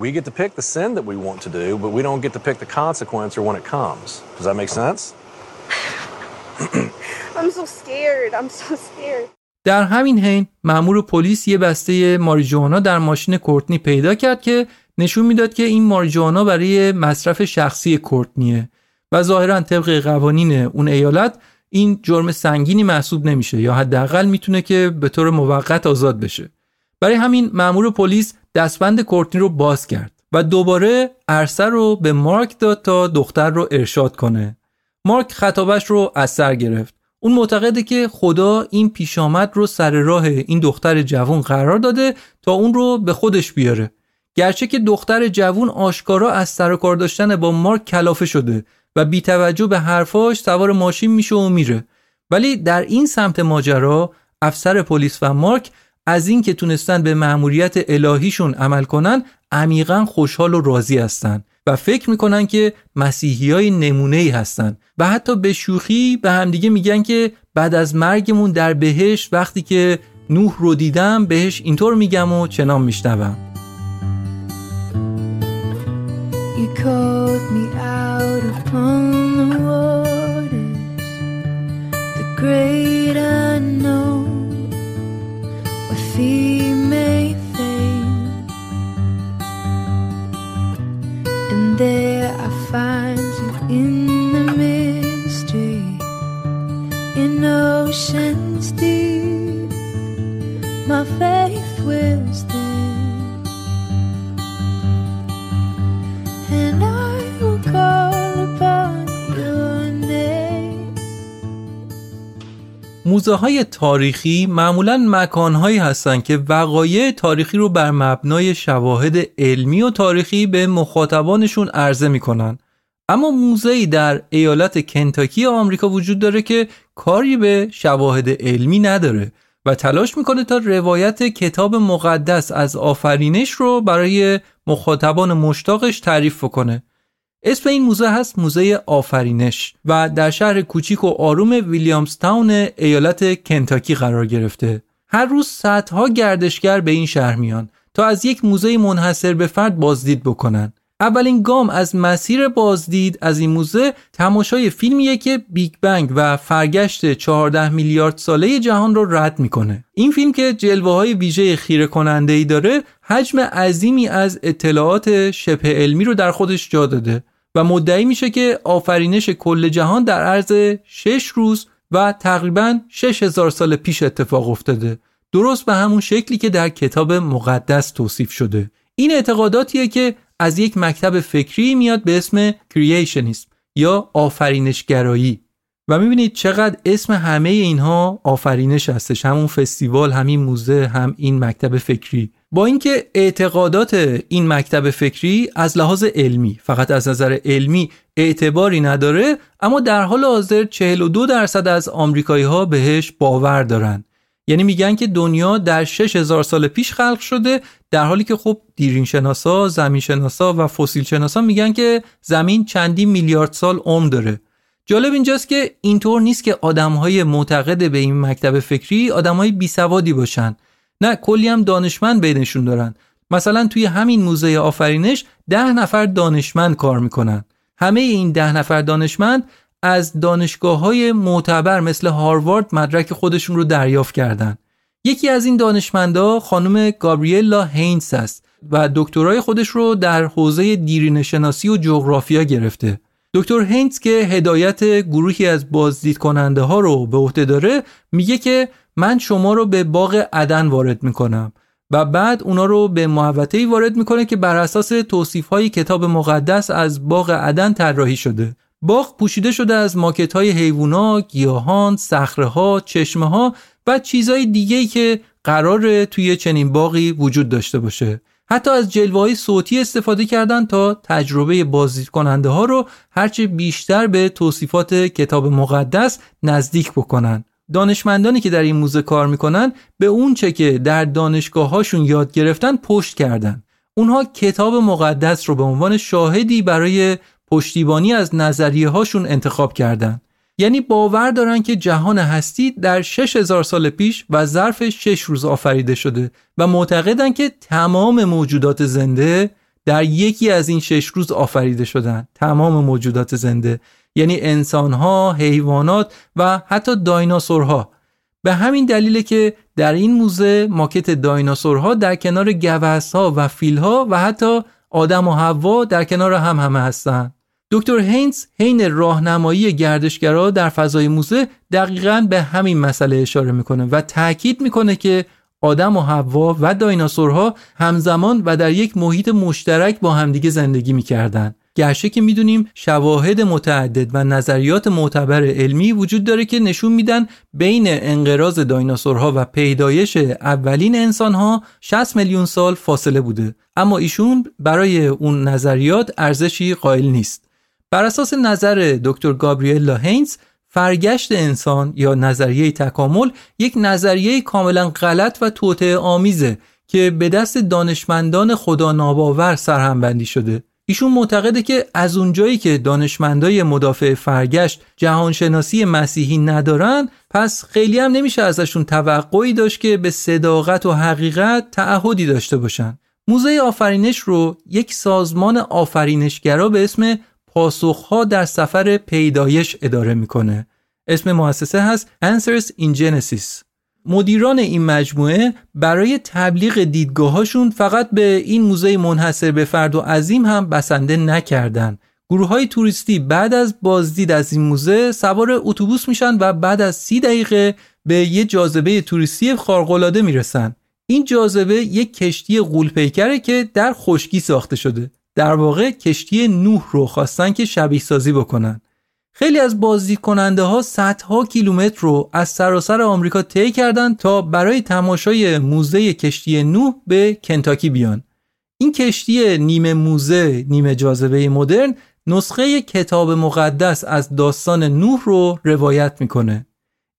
We get to pick the sin that we want to do, but we don't get to pick the consequence or when it comes. Does that make sense? I'm so scared. در همین حین مأمور پلیس یه بسته ماریجوانا در ماشین کورتنی پیدا کرد که نشون میداد که این ماریجوانا برای مصرف شخصی کورتنیه و ظاهراً طبق قوانین اون ایالت این جرم سنگینی محسوب نمیشه، یا حداقل میتونه که به طور موقت آزاد بشه. برای همین مأمور پلیس دستبند کورتنی رو باز کرد و دوباره عرصه رو به مارک داد تا دختر رو ارشاد کنه. مارک خطابش رو از سر گرفت. اون معتقده که خدا این پیشامد رو سر راه این دختر جوان قرار داده تا اون رو به خودش بیاره. گرچه که دختر جوان آشکارا از سر و کار داشتن با مارک کلافه شده و بی توجه به حرفاش سوار ماشین میشه و میره. ولی در این سمت ماجرا افسر پلیس و مارک از این که تونستن به مأموریت الهیشون عمل کنن عمیقاً خوشحال و راضی هستن و فکر میکنن که مسیحیای نمونه‌ای هستن و حتی به شوخی به همدیگه میگن که بعد از مرگمون در بهشت وقتی که نوح رو دیدم بهش اینطور میگم و چنان میشنوم. He may fail, and there I find you in the mystery, in oceans deep, my faith will stand, and I will call upon your name. موزه‌های تاریخی معمولاً مکان‌هایی هستند که وقایع تاریخی رو بر مبنای شواهد علمی و تاریخی به مخاطبانشون عرضه می‌کنن. اما موزه‌ای در ایالت کنتاکی آمریکا وجود داره که کاری به شواهد علمی نداره و تلاش می‌کنه تا روایت کتاب مقدس از آفرینش رو برای مخاطبان مشتاقش تعریف کنه. اسم این موزه هست موزه آفرینش و در شهر کوچیک و آروم ویلیامستاون ایالت کنتاکی قرار گرفته. هر روز صدها گردشگر به این شهر میان تا از یک موزه منحصر به فرد بازدید بکنن. اولین گام از مسیر بازدید از این موزه تماشای فیلمیه که بیگ بنگ و فرگشت 14 میلیارد ساله جهان رو رد میکنه. این فیلم که جلوه‌های ویژه خیره کننده‌ای داره، حجم عظیمی از اطلاعات شبه علمی رو در خودش جا داده و مدعی میشه که آفرینش کل جهان در عرض 6 روز و تقریباً 6000 سال پیش اتفاق افتاده، درست به همون شکلی که در کتاب مقدس توصیف شده. این اعتقاداتیه که از یک مکتب فکری میاد به اسم کرییشنیسم یا آفرینشگرایی و میبینید چقدر اسم همه اینها آفرینش هستش، همون فستیوال، همین موزه، هم این مکتب فکری. با اینکه اعتقادات این مکتب فکری از لحاظ علمی فقط از نظر علمی اعتباری نداره، اما در حال حاضر 42% از آمریکایی‌ها بهش باور دارن. یعنی میگن که دنیا در 6000 سال پیش خلق شده، در حالی که خب دیرینشناسا، زمینشناسا و فسیلشناسا میگن که زمین چندین میلیارد سال عمر داره. جالب اینجاست که اینطور نیست که آدم‌های معتقد به این مکتب فکری آدم‌های بی‌سوادی باشن. نه، کلی هم دانشمند بینشون دارن. مثلا توی همین موزه آفرینش 10 نفر دانشمند کار میکنن. همه این 10 نفر دانشمند از دانشگاه‌های معتبر مثل هاروارد مدرک خودشون رو دریافت کردن. یکی از این دانشمندا خانم گابریلا هینس است و دکترای خودش رو در حوزه دیرینه‌شناسی و جغرافیا گرفته. دکتر هینس که هدایت گروهی از بازدیدکننده ها رو به عهده داره میگه که من شما رو به باغ عدن وارد میکنم و بعد اونا رو به محوطه‌ای وارد میکنه که بر اساس توصیف‌های کتاب مقدس از باغ عدن طراحی شده. باغ پوشیده شده از ماکت‌های حیوونا، گیاهان، صخره‌ها، چشمه‌ها و چیزهای دیگه‌ای که قراره توی چنین باغی وجود داشته باشه. حتی از جلوه‌های صوتی استفاده کردن تا تجربه بازدیدکننده ها رو هرچه بیشتر به توصیفات کتاب مقدس نزدیک بکنن. دانشمندانی که در این موزه کار میکنن به اون چه که در دانشگاه‌هاشون یاد گرفتن پشت کردن. اونها کتاب مقدس رو به عنوان شاهدی برای پشتیبانی از نظریه هاشون انتخاب کردن. یعنی باور دارن که جهان هستی در 6000 سال پیش و ظرف 6 روز آفریده شده و معتقدن که تمام موجودات زنده در یکی از این 6 روز آفریده شدن. تمام موجودات زنده یعنی انسان‌ها، حیوانات و حتی دایناسورها. به همین دلیله که در این موزه ماکت دایناسورها در کنار گوزها و فیلها و حتی آدم و حوا در کنار هم همه هستن. دکتر هینز حین راهنمایی گردشگرا در فضای موزه دقیقاً به همین مسئله اشاره میکنه و تاکید میکنه که آدم و حوا و دایناسورها همزمان و در یک محیط مشترک با همدیگه زندگی میکردن. گرچه که میدونیم شواهد متعدد و نظریات معتبر علمی وجود داره که نشون میدن بین انقراض دایناسورها و پیدایش اولین انسانها 60 میلیون سال فاصله بوده، اما ایشون برای اون نظریات ارزشی قائل نیست. بر اساس نظر دکتر گابریلا هینز، فرگشت انسان یا نظریه تکامل یک نظریه کاملا غلط و توطئه آمیزه که به دست دانشمندان خدا ناباور سرهمبندی شده. ایشون معتقده که از اونجایی که دانشمندای مدافع فرگشت جهانشناسی مسیحی ندارن، پس خیلی هم نمیشه ازشون توقعی داشت که به صداقت و حقیقت تعهدی داشته باشن. موزه آفرینش رو یک سازمان آفرینشگرا به اسم پاسخ‌ها در سفر پیدایش اداره میکنه. اسم مؤسسه هست Answers in Genesis. مدیران این مجموعه برای تبلیغ دیدگاهاشون فقط به این موزه منحصر به فرد و عظیم هم بسنده نکردن. گروه‌های توریستی بعد از بازدید از این موزه سوار اتوبوس میشن و بعد از 30 دقیقه به یه جاذبه توریستی خارق‌العاده میرسن. این جاذبه یک کشتی غول‌پیکره که در خشکی ساخته شده. در واقع کشتی نوح رو خواستن که شبیه سازی بکنن. خیلی از بازدیدکننده ها صدها کیلومتر رو از سراسر آمریکا طی کردن تا برای تماشای موزه کشتی نوح به کنتاکی بیان. این کشتی نیمه موزه، نیمه جاذبه مدرن، نسخه کتاب مقدس از داستان نوح رو روایت میکنه.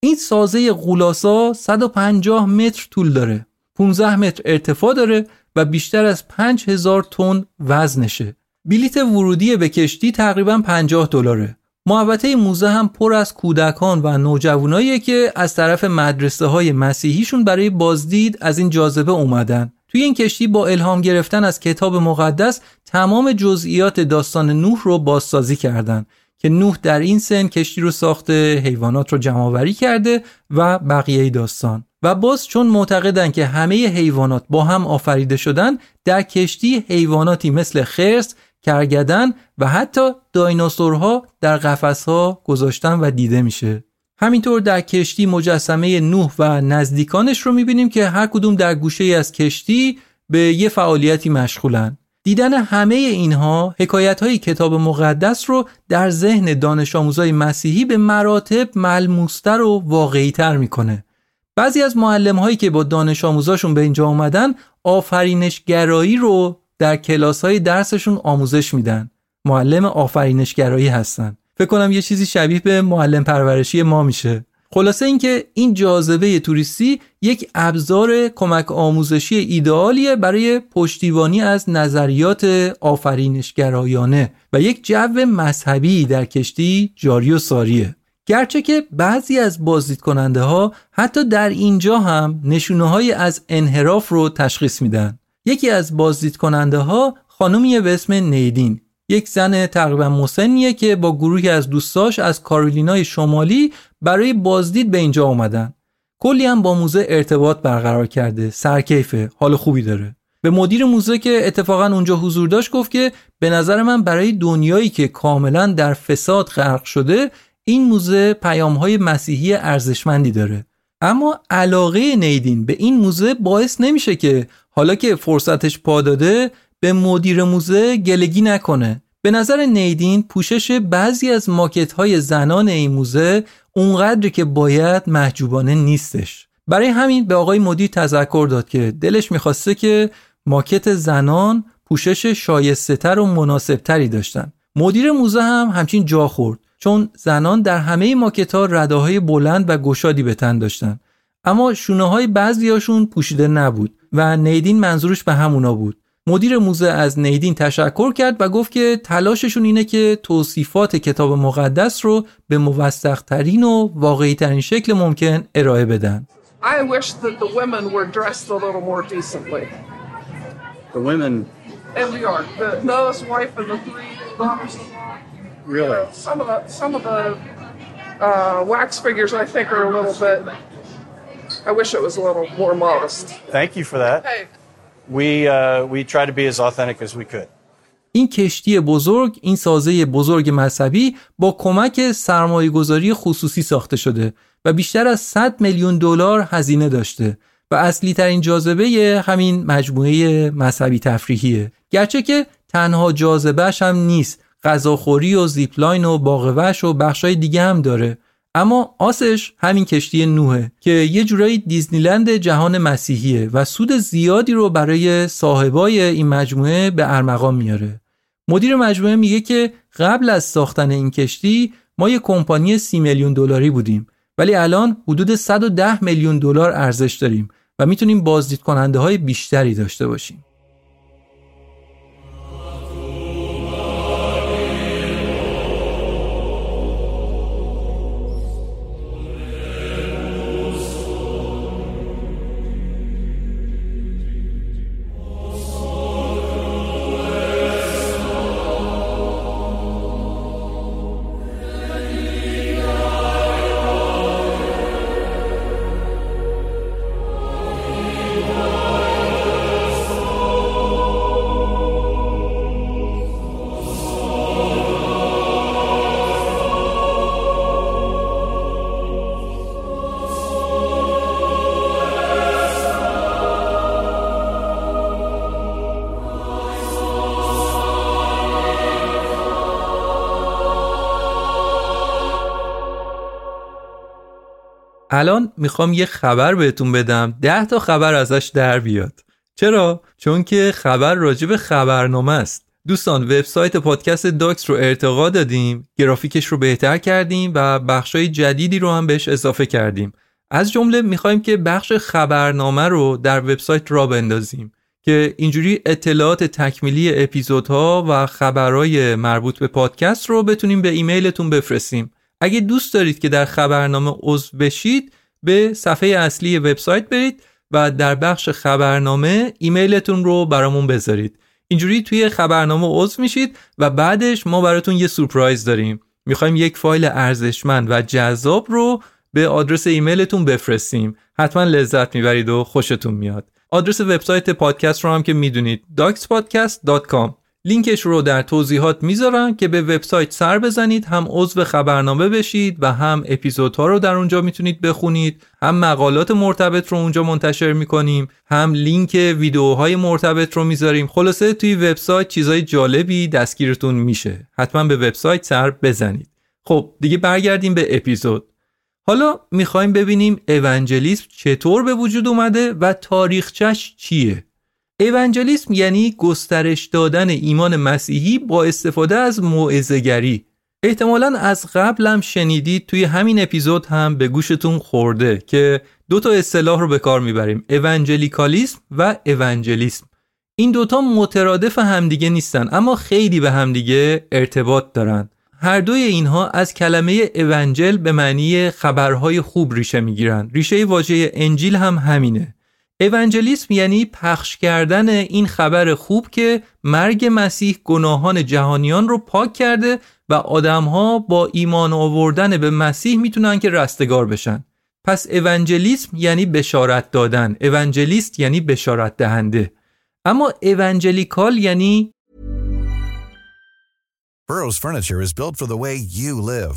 این سازه غولاسا 150 متر طول داره، 15 متر ارتفاع داره و بیشتر از 5000 تن وزنشه. بلیت ورودی به کشتی تقریباً $50. محوطه موزه هم پر از کودکان و نوجواناییه که از طرف مدرسه‌های مسیحیشون برای بازدید از این جاذبه اومدن. توی این کشتی با الهام گرفتن از کتاب مقدس تمام جزئیات داستان نوح رو بازسازی کردن که نوح در این سن کشتی رو ساخته، حیوانات رو جمع‌آوری کرده و بقیه داستان. و باز چون معتقدن که همه حیوانات با هم آفریده شدن، در کشتی حیواناتی مثل خرس، کرگدن و حتی دایناسورها در قفس‌ها گذاشتن و دیده میشه. همینطور در کشتی مجسمه نوح و نزدیکانش رو میبینیم که هر کدوم در گوشه‌ای از کشتی به یه فعالیتی مشغولن. دیدن همه اینها حکایت‌های کتاب مقدس رو در ذهن دانش آموزای مسیحی به مراتب ملموس‌تر و واقعی‌تر میکنه. بعضی از معلم‌هایی که با دانش آموزاشون به اینجا اومدن آفرینشگرایی رو در کلاس‌های درسشون آموزش میدن. معلم آفرینشگرایی هستن. فکر کنم یه چیزی شبیه به معلم پرورشی ما میشه. خلاصه اینکه این جاذبه توریستی یک ابزار کمک آموزشی ایدئالیه برای پشتیبانی از نظریات آفرینشگرایانه و یک جو مذهبی در کشتی جاری و ساریه. گرچه که بعضی از بازدیدکننده ها حتی در اینجا هم نشونه های از انحراف رو تشخیص میدن. یکی از بازدیدکننده ها خانومیه به اسم نیدین، یک زن تقریبا مسنیه که با گروهی از دوستاش از کارولینای شمالی برای بازدید به اینجا اومدن. کلی هم با موزه ارتباط برقرار کرده، سرکیفه، حال خوبی داره. به مدیر موزه که اتفاقا اونجا حضور داشت گفت که به نظر من برای دنیایی که کاملا در فساد غرق شده این موزه پیام‌های مسیحی ارزشمندی داره. اما علاقه نیدین به این موزه باعث نمیشه که حالا که فرصتش پا داده به مدیر موزه گلگی نکنه. به نظر نیدین پوشش بعضی از ماکت‌های زنان این موزه اونقدر که باید محجوبانه نیستش. برای همین به آقای مدیر تذکر داد که دلش می‌خواسته که ماکت زنان پوشش شایسته‌تر و مناسب‌تری داشتن. مدیر موزه هم همچین جا خورد، چون زنان در همه ماکت‌ها رده‌های بلند و گشادی به تن داشتن، اما شونه‌های بعضیاشون پوشیده نبود و نیدین منظورش به همونا بود. مدیر موزه از نیدین تشکر کرد و گفت که تلاششون اینه که توصیفات کتاب مقدس رو به موثق‌ترین و واقعی‌ترین شکل ممکن ارائه بدن. I wish that the women were dressed a little more decently. The women in New York, the Noah's wife and the three daughters-in-law. Really? You know, some of the wax figures I think are a little bit. I wish it was a little more modest. Thank you for that. Hey. We try to be as authentic as we could. این کشتی بزرگ، این سازه بزرگ مذهبی با کمک سرمایه‌گذاری خصوصی ساخته شده و بیشتر از 100 میلیون دلار هزینه داشته و اصلی ترین جاذبه همین مجموعه مذهبی تفریحیه. گرچه که تنها جاذبه‌اش هم نیست، غذاخوری و زیپلاین و باغوش و بخشای دیگه هم داره، اما آسش همین کشتی نوحه که یه جورایی دیزنیلند جهان مسیحیه و سود زیادی رو برای صاحبای این مجموعه به ارمغان میاره. مدیر مجموعه میگه که قبل از ساختن این کشتی ما یه کمپانی 30 میلیون دلاری بودیم، ولی الان حدود 110 میلیون دلار ارزش داریم و میتونیم بازدید کننده های بیشتری داشته باشیم. الان میخوام یه خبر بهتون بدم، 10 تا خبر ازش در بیاد. چرا؟ چون که خبر راجب خبرنامه است. دوستان، وبسایت پادکست داکس رو ارتقا دادیم، گرافیکش رو بهتر کردیم و بخشای جدیدی رو هم بهش اضافه کردیم. از جمله میخوایم که بخش خبرنامه رو در وبسایت را بندازیم که اینجوری اطلاعات تکمیلی اپیزودها و خبرای مربوط به پادکست رو بتونیم به ایمیلتون بفرستیم. اگه دوست دارید که در خبرنامه عضو بشید، به صفحه اصلی وبسایت برید و در بخش خبرنامه ایمیلتون رو برامون بذارید. اینجوری توی خبرنامه عضو میشید و بعدش ما براتون یه سورپرایز داریم. میخوایم یک فایل ارزشمند و جذاب رو به آدرس ایمیلتون بفرستیم. حتما لذت میبرید و خوشتون میاد. آدرس وبسایت پادکست رو هم که میدونید، doxpodcast.com. لینکش رو در توضیحات میذارم که به وبسایت سر بزنید، هم عضو خبرنامه بشید و هم اپیزودها رو در اونجا میتونید بخونید، هم مقالات مرتبط رو اونجا منتشر میکنیم، هم لینک ویدیوهای مرتبط رو میذاریم. خلاصه توی وبسایت چیزای جالبی دستگیرتون میشه. حتما به وبسایت سر بزنید. خب دیگه برگردیم به اپیزود. حالا میخوایم ببینیم اونجلیسم چطور به وجود اومده و تاریخچش چیه. اونجلیسم یعنی گسترش دادن ایمان مسیحی با استفاده از موعظه‌گری. احتمالاً از قبل هم شنیدید، توی همین اپیزود هم به گوشتون خورده که دو تا اصطلاح رو به کار میبریم، اونجلیکالیسم و اونجلیسم. این دوتا مترادف همدیگه نیستن اما خیلی به همدیگه ارتباط دارن. هر دوی اینها از کلمه اونجل به معنی خبرهای خوب ریشه میگیرن. ریشه واژه انجیل هم همینه. اونجلیسم یعنی پخش کردن این خبر خوب که مرگ مسیح گناهان جهانیان رو پاک کرده و آدم‌ها با ایمان آوردن به مسیح میتونن که رستگار بشن. پس اونجلیسم یعنی بشارت دادن، اونجلیست یعنی بشارت دهنده. اما اونجلیکال یعنی Burrow's furniture is built for the way you live.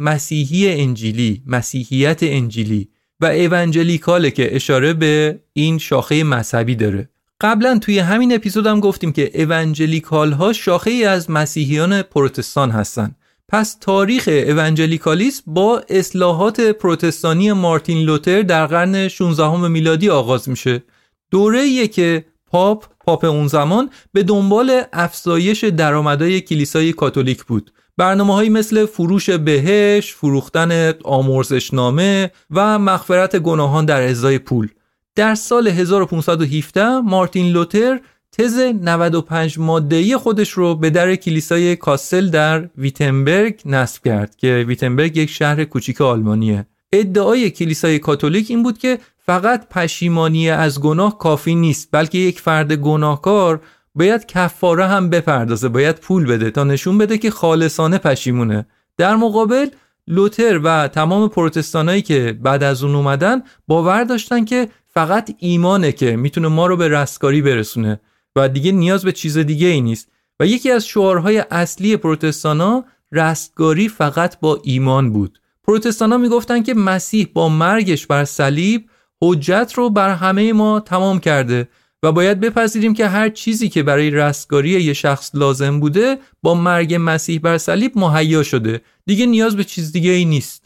مسیحی انجیلی، مسیحیت انجیلی و اونجلیکاله که اشاره به این شاخه مذهبی داره. قبلا توی همین اپیزودم گفتیم که اونجلیکال ها شاخه ای از مسیحیان پروتستان هستن. پس تاریخ اونجلیکالیسم با اصلاحات پروتستانی مارتین لوتر در قرن 16 میلادی آغاز میشه. دوره‌ایه که پاپ اون زمان به دنبال افزایش درآمدهای کلیسای کاتولیک بود. برنامه‌هایی مثل فروش بهش، فروختن آمرزشنامه و مغفرت گناهان در ازای پول. در سال 1517 مارتین لوتر تز 95 ماده‌ای خودش رو به در کلیسای کاستل در ویتنبرگ نصب کرد که ویتنبرگ یک شهر کوچیک آلمانیه. ادعای کلیسای کاتولیک این بود که فقط پشیمانی از گناه کافی نیست، بلکه یک فرد گناهکار باید کفاره هم بپردازه، باید پول بده تا نشون بده که خالصانه پشیمونه. در مقابل لوتر و تمام پروتستانایی که بعد از اون اومدن باور داشتن که فقط ایمانه که میتونه ما رو به رستگاری برسونه و دیگه نیاز به چیز دیگه ای نیست. و یکی از شعارهای اصلی پروتستانا رستگاری فقط با ایمان بود. پروتستانا میگفتن که مسیح با مرگش بر صلیب حجت رو بر همه ما تمام کرده و باید بپذیریم که هر چیزی که برای رستگاری یه شخص لازم بوده با مرگ مسیح بر صلیب مهیا شده، دیگه نیاز به چیز دیگه ای نیست.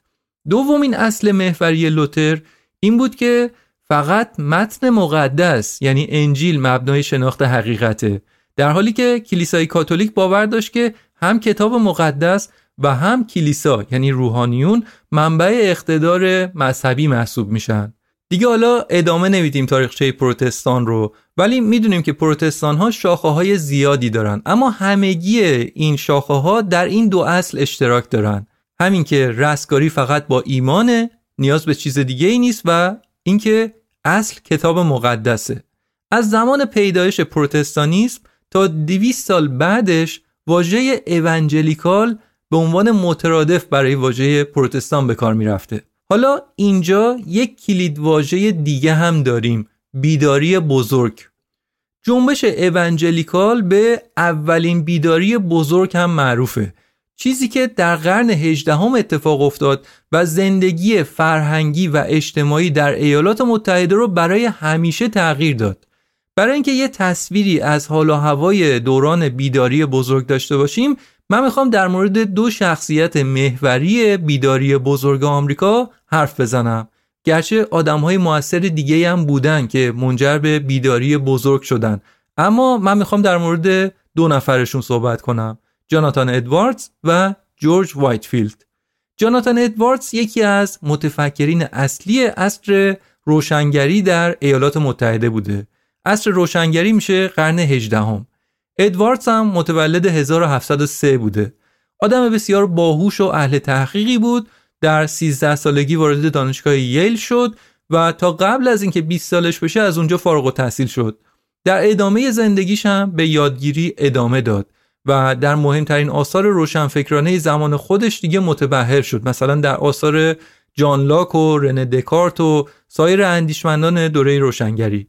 دومین اصل محوری لوتر این بود که فقط متن مقدس یعنی انجیل مبنای شناخت حقیقته، در حالی که کلیسای کاتولیک باور داشت که هم کتاب مقدس و هم کلیسا یعنی روحانیون منبع اقتدار مذهبی محسوب میشن. دیگه حالا ادامه نمیدیم تاریخچه پروتستان رو، ولی میدونیم که پروتستان ها شاخه های زیادی دارن اما همگی این شاخه ها در این دو اصل اشتراک دارن، همین که رستگاری فقط با ایمانه، نیاز به چیز دیگه ای نیست و اینکه اصل کتاب مقدسه. از زمان پیدایش پروتستانیسم تا 200 سال بعدش واژه اونجلیکال به عنوان مترادف برای واژه پروتستان به کار میرفته. حالا اینجا یک کلید واژه دیگه هم داریم، بیداری بزرگ. جنبش اونجلیکال به اولین بیداری بزرگ هم معروفه، چیزی که در قرن 18 اتفاق افتاد و زندگی فرهنگی و اجتماعی در ایالات متحده رو برای همیشه تغییر داد. برای اینکه یه تصویری از حال و هوای دوران بیداری بزرگ داشته باشیم، من میخوام در مورد دو شخصیت محوری بیداری بزرگ آمریکا حرف بزنم. گرچه آدم‌های مؤثر دیگه هم بودن که منجر به بیداری بزرگ شدن، اما من میخوام در مورد دو نفرشون صحبت کنم، جاناتان ادواردز و جورج وایتفیلد. جاناتان ادواردز یکی از متفکرین اصلی عصر روشنگری در ایالات متحده بوده. عصر روشنگری میشه قرن 18م. ادواردز هم متولد 1703 بوده. آدم بسیار باهوش و اهل تحقیقی بود. در 13 سالگی وارد دانشگاه ییل شد و تا قبل از اینکه 20 سالش بشه از اونجا فارغ التحصیل شد. در ادامه زندگیش هم به یادگیری ادامه داد و در مهمترین آثار روشنفکرانه زمان خودش دیگه متبحر شد. مثلا در آثار جان لاک و رنه دکارت و سایر اندیشمندان دوره روشنگری.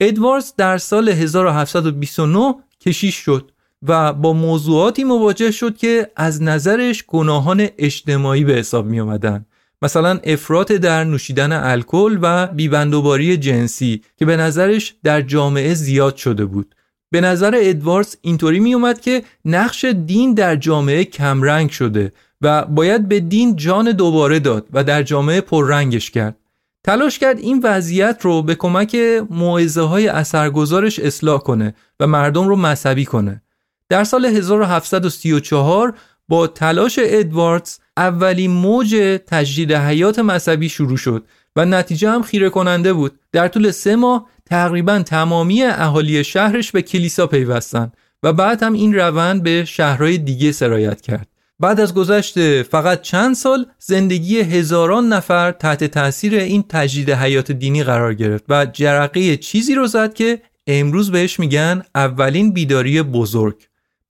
ادواردز در سال 1729 کشیش شد و با موضوعاتی مواجه شد که از نظرش گناهان اجتماعی به حساب می آمدن. مثلا افراط در نوشیدن الکل و بی‌بندوباری جنسی که به نظرش در جامعه زیاد شده بود. به نظر ادواردز اینطوری می اومد که نقش دین در جامعه کمرنگ شده و باید به دین جان دوباره داد و در جامعه پررنگش کرد. تلاش کرد این وضعیت رو به کمک موعظه‌های اثرگذارش اصلاح کنه و مردم رو مذهبی کنه. در سال 1734 با تلاش ادواردز اولین موج تجدید حیات مذهبی شروع شد و نتیجه هم خیره کننده بود. در طول 3 ماه تقریباً تمامی اهالی شهرش به کلیسا پیوستند و بعد هم این روند به شهرهای دیگه سرایت کرد. بعد از گذشت فقط چند سال زندگی هزاران نفر تحت تاثیر این تجدید حیات دینی قرار گرفت و جرقه چیزی رو زد که امروز بهش میگن اولین بیداری بزرگ.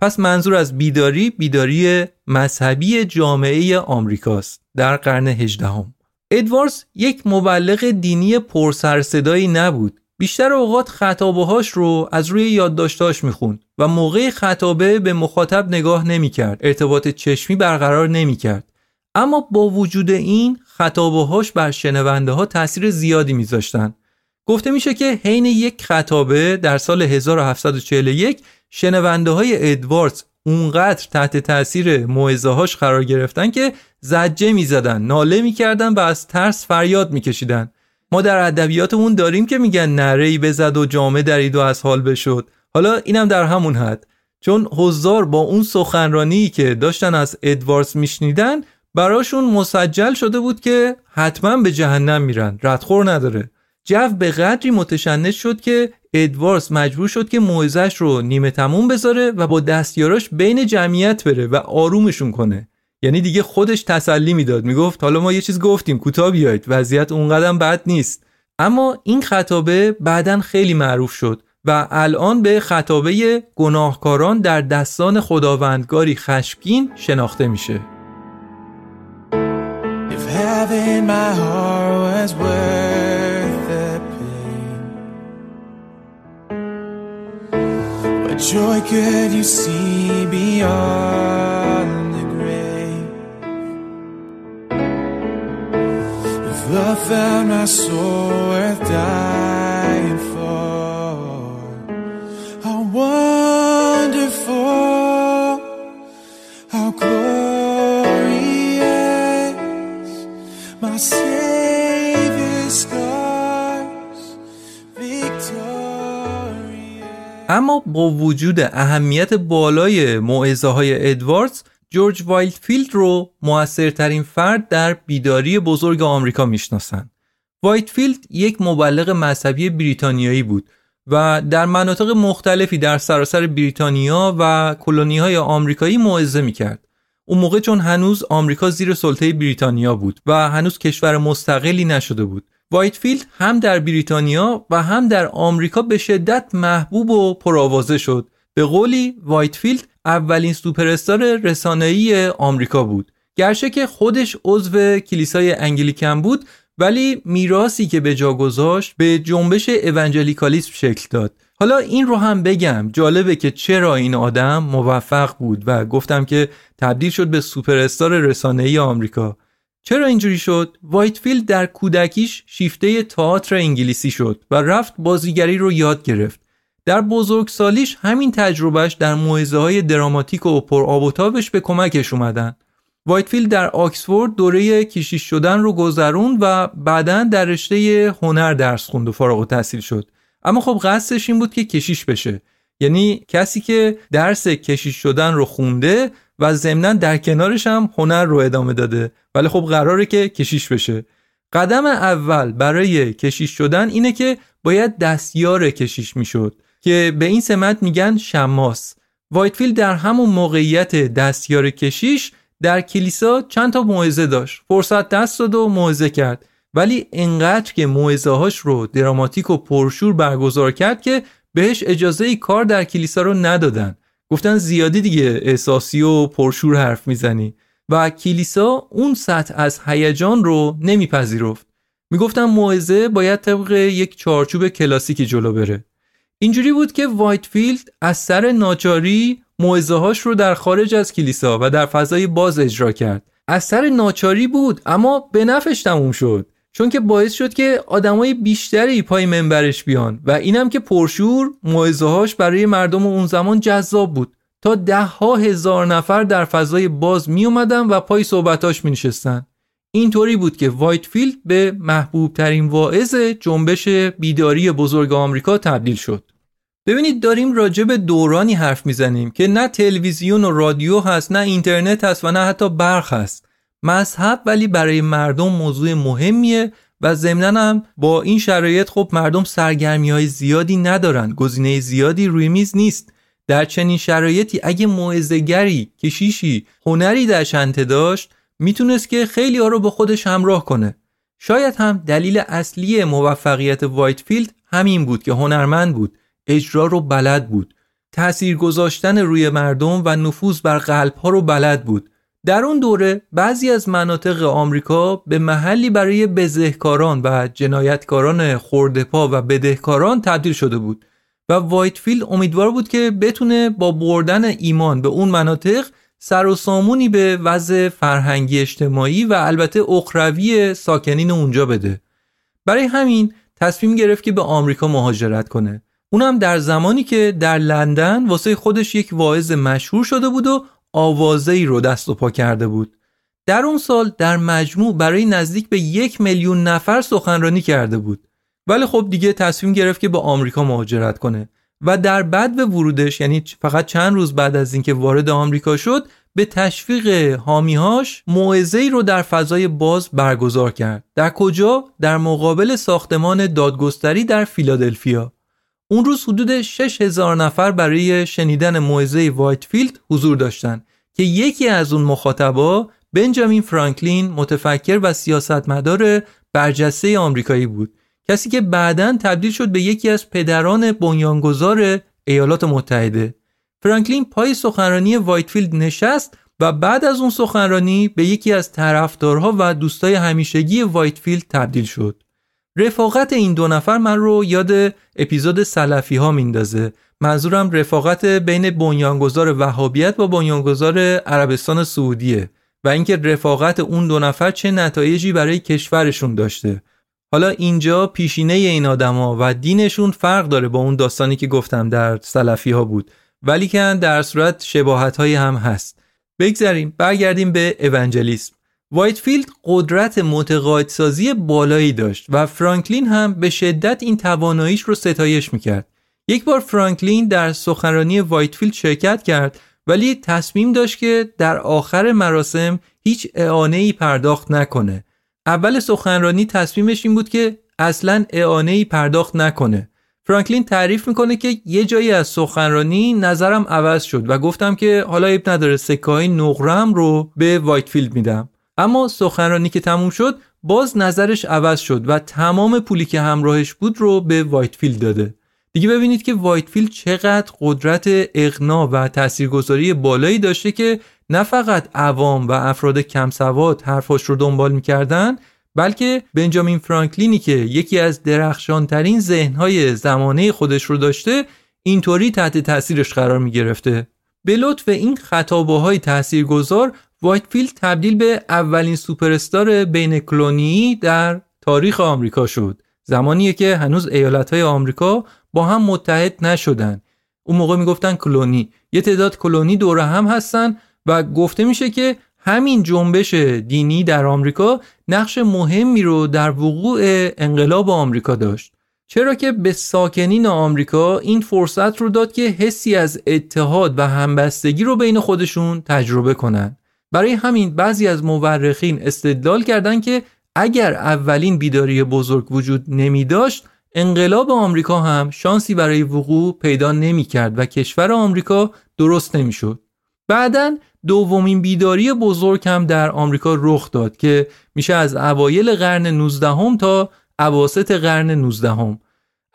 پس منظور از بیداری، بیداری مذهبی جامعه آمریکاست در قرن 18م. ادواردز یک مبلغ دینی پرسرصدایی نبود. بیشتر اوقات خطابهاش رو از روی یادداشتاش میخوند و موقع خطابه به مخاطب نگاه نمیکرد، ارتباط چشمی برقرار نمیکرد. اما با وجود این خطابهاش بر شنونده ها تأثیر زیادی میذاشتن. گفته میشه که حین یک خطابه در سال 1741 شنونده های ادواردز اونقدر تحت تأثیر موعظه‌هاش قرار گرفتن که زجه میزدن، ناله میکردن و از ترس فریاد میکشیدن. ما در ادبیاتمون داریم که میگن نره‌ای بزد و جامه درید و از حال بشد. حالا اینم در همون حد، چون حضار با اون سخنرانی که داشتن از ادواردز میشنیدن براشون مسجل شده بود که حتما به جهنم میرن، ردخور نداره. جو به قدری متشنج شد که ادواردز مجبور شد که موعظه‌اش رو نیمه تموم بذاره و با دستیاراش بین جمعیت بره و آرومشون کنه. یعنی دیگه خودش تسلی میداد، میگفت حالا ما یه چیز گفتیم، کوتاه بیایید، وضعیت اونقدر بد نیست. اما این خطابه بعداً خیلی معروف شد و الان به خطابه گناهکاران در دستان خداوندگاری خشمگین شناخته میشه. Joy could you see beyond the grave? If love found my soul worth dying for, how wonderful, how glorious, my Savior's scars, victorious. اما با وجود اهمیت بالای موعظه‌های ادواردز، جورج وایتفیلد رو مؤثرترین فرد در بیداری بزرگ آمریکا میشناسن. وایتفیلد یک مبلغ مذهبی بریتانیایی بود و در مناطق مختلفی در سراسر بریتانیا و کلونی‌های آمریکایی موعظه میکرد. اون موقع چون هنوز آمریکا زیر سلطه بریتانیا بود و هنوز کشور مستقلی نشده بود، وایتفیلد هم در بریتانیا و هم در آمریکا به شدت محبوب و پرآوازه شد. به قولی وایتفیلد اولین سوپراستار رسانه‌ای آمریکا بود. گرچه که خودش عضو کلیسای انگلیکان بود، ولی میراثی که به جا گذاشت به جنبش اونجلیکالیسم شکل داد. حالا این رو هم بگم، جالبه که چرا این آدم موفق بود و گفتم که تبدیل شد به سوپراستار رسانه‌ای آمریکا. چرا اینجوری شد؟ وایتفیلد در کودکیش شیفته تئاتر انگلیسی شد و رفت بازیگری رو یاد گرفت. در بزرگسالیش همین تجربهش در موعظه‌های دراماتیک و پر آب و تابش به کمکش اومدن. وایتفیلد در آکسفورد دوره کشیش شدن رو گذروند و بعداً در رشته هنر درس خوند و فارغ التحصیل شد. اما خب قصدش این بود که کشیش بشه. یعنی کسی که درس کشیش شدن رو خونده و ضمناً در کنارش هم هنر رو ادامه داده، ولی خب قراره که کشیش بشه. قدم اول برای کشیش شدن اینه که باید دستیار کشیش میشد که به این سمت میگن شماس. وایتفیلد در همون موقعیت دستیار کشیش در کلیسا چند تا موعظه داشت. فرصت دست داد و موعظه کرد، ولی انقدر که موعظه‌هاش رو دراماتیک و پرشور برگزار کرد که بهش اجازه کار در کلیسا رو ندادن. گفتن زیادی دیگه احساسی و پرشور حرف میزنی و کلیسا اون سطح از هیجان رو نمیپذیرفت. میگفتن موعظه باید طبق یک چارچوب کلاسیکی جلو بره. اینجوری بود که وایتفیلد از سر ناچاری موعظه‌هاش رو در خارج از کلیسا و در فضای باز اجرا کرد. از سر ناچاری بود، اما به نفعش تموم شد، چون که باعث شد که آدمای بیشتری پای منبرش بیان و اینم که پرشور موعظه‌هاش برای مردم اون زمان جذاب بود. تا 10,000 نفر در فضای باز می اومدن و پای صحبتاش می نشستن. اینطوری بود که وایتفیلد به محبوب ترین واعظ جنبش بیداری بزرگ آمریکا تبدیل شد. ببینید داریم راجع به دورانی حرف میزنیم که نه تلویزیون و رادیو هست، نه اینترنت هست و نه حتی برق هست. مذهب ولی برای مردم موضوع مهمیه و ضمناً هم با این شرایط خب مردم سرگرمی‌های زیادی ندارن، گزینه زیادی روی میز نیست. در چنین شرایطی اگه موعظه‌گری، کشیشی، هنری در شنته داشت، میتونست که خیلی ها رو با خودش همراه کنه. شاید هم دلیل اصلی موفقیت وایتفیلد همین بود که هنرمند بود، اجرا رو بلد بود، تأثیر گذاشتن روی مردم و نفوذ بر قلب‌ها رو بلد بود. در اون دوره بعضی از مناطق آمریکا به محلی برای بزهکاران و جنایتکاران خرده‌پا و بدهکاران تبدیل شده بود و وایتفیلد امیدوار بود که بتونه با بردن ایمان به اون مناطق سر و سامونی به وضع فرهنگی اجتماعی و البته اخروی ساکنین اونجا بده. برای همین تصمیم گرفت که به آمریکا مهاجرت کنه، اونم در زمانی که در لندن واسه خودش یک واعظ مشهور شده بود و آوازه‌ای رو دست و پا کرده بود. در اون سال در مجموع برای نزدیک به 1,000,000 نفر سخنرانی کرده بود، ولی خب دیگه تصمیم گرفت که به آمریکا مهاجرت کنه و در بعد به ورودش، یعنی فقط چند روز بعد از اینکه وارد آمریکا شد، به تشویق حامی‌هاش موعظه‌ای رو در فضای باز برگزار کرد. در کجا؟ در مقابل ساختمان دادگستری در فیلادلفیا. اون روز حدود 6,000 نفر برای شنیدن موعظه وایتفیلد حضور داشتند که یکی از اون مخاطبا بنجامین فرانکلین، متفکر و سیاستمدار برجسته آمریکایی بود، کسی که بعداً تبدیل شد به یکی از پدران بنیانگذار ایالات متحده. فرانکلین پای سخنرانی وایتفیلد نشست و بعد از اون سخنرانی به یکی از طرفدارها و دوستای همیشگی وایتفیلد تبدیل شد. رفاقت این دو نفر من رو یاد اپیزود سلفیها میندازه. منظورم رفاقت بین بنیانگذار وهابیت و بنیانگذار عربستان سعودیه و اینکه رفاقت اون دو نفر چه نتایجی برای کشورشون داشته. حالا اینجا پیشینه این آدما و دینشون فرق داره با اون داستانی که گفتم در سلفیها بود، ولی که در صورت شباهت‌هایی هم هست. بگذریم برگردیم به اونجلیسم. وایتفیلد قدرت متقاعدسازی بالایی داشت و فرانکلین هم به شدت این تواناییش رو ستایش میکرد. یک بار فرانکلین در سخنرانی وایتفیلد شرکت کرد، ولی تصمیم داشت که در آخر مراسم هیچ اعانه‌ای پرداخت نکنه. اول سخنرانی تصمیمش این بود که اصلاً اعانه‌ای پرداخت نکنه. فرانکلین تعریف میکنه که یه جایی از سخنرانی نظرم عوض شد و گفتم که حالا عیب نداره سکه‌های نقره‌ام رو به وایتفیلد میدم. اما سخنرانی که تموم شد باز نظرش عوض شد و تمام پولی که همراهش بود رو به وایتفیلد داده. دیگه ببینید که وایتفیلد چقدر قدرت اقناع و تاثیرگذاری بالایی داشته که نه فقط عوام و افراد کم سواد حرفاش رو دنبال می‌کردن، بلکه بنجامین فرانکلینی که یکی از درخشانترین ذهن‌های زمانه خودش رو داشته اینطوری تحت تاثیرش قرار می‌گرفته. به لطف این خطابه‌های تاثیرگذار وایتفیلد تبدیل به اولین سوپراستار بین کلونی در تاریخ آمریکا شد. زمانیه که هنوز ایالت‌های آمریکا با هم متحد نشدن. اون موقع میگفتن کلونی. یه تعداد کلونی دور هم هستن و گفته میشه که همین جنبش دینی در آمریکا نقش مهمی رو در وقوع انقلاب آمریکا داشت. چرا که به ساکنین آمریکا این فرصت رو داد که حسی از اتحاد و همبستگی رو بین خودشون تجربه کنن. برای همین بعضی از مورخین استدلال کردند که اگر اولین بیداری بزرگ وجود نمی داشت، انقلاب آمریکا هم شانسی برای وقوع پیدا نمی کرد و کشور آمریکا درست نمی شد. بعداً دومین بیداری بزرگ هم در آمریکا رخ داد که میشه از اوایل قرن 19 تا اواسط قرن 19.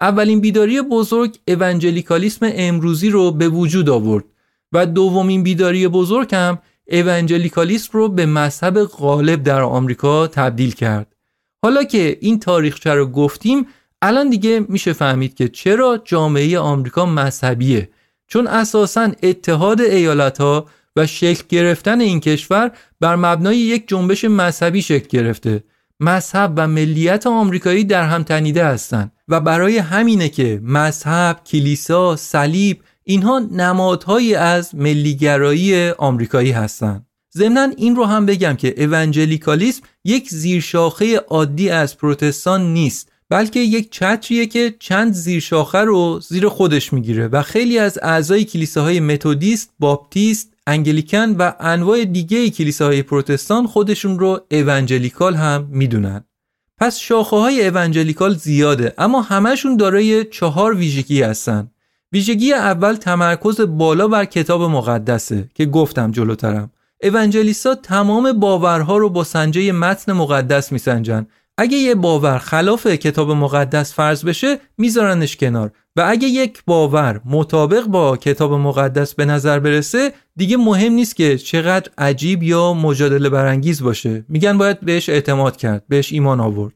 اولین بیداری بزرگ اونجلیکالیسم امروزی رو به وجود آورد و دومین بیداری بزرگ هم اونجلیکالیسم رو به مذهب غالب در آمریکا تبدیل کرد. حالا که این تاریخچه رو گفتیم، الان دیگه میشه فهمید که چرا جامعه آمریکا مذهبیه، چون اساساً اتحاد ایالت‌ها و شکل گرفتن این کشور بر مبنای یک جنبش مذهبی شکل گرفته. مذهب و ملیت آمریکایی در هم تنیده هستند و برای همینه که مذهب، کلیسا، صلیب، اینها نمادهایی از ملیگرایی آمریکایی هستند. ضمناً این رو هم بگم که اونجلیکالیسم یک زیرشاخه عادی از پروتستان نیست، بلکه یک چتریه که چند زیرشاخه رو زیر خودش میگیره و خیلی از اعضای کلیساهای متودیست، باپتیست، انگلیکن و انواع دیگه کلیساهای پروتستان خودشون رو اونجلیکال هم میدونن. پس شاخه‌های اونجلیکال زیاده، اما همشون دارای 4 ویژگی هستن. ویژگی اول تمرکز بالا بر کتاب مقدسه که گفتم جلوترم. اونجلیست‌ها تمام باورها رو با سنجه متن مقدس میسنجن. اگه یه باور خلاف کتاب مقدس فرض بشه میذارنش کنار و اگه یک باور مطابق با کتاب مقدس به نظر برسه دیگه مهم نیست که چقدر عجیب یا مجادله برانگیز باشه، میگن باید بهش اعتماد کرد، بهش ایمان آورد.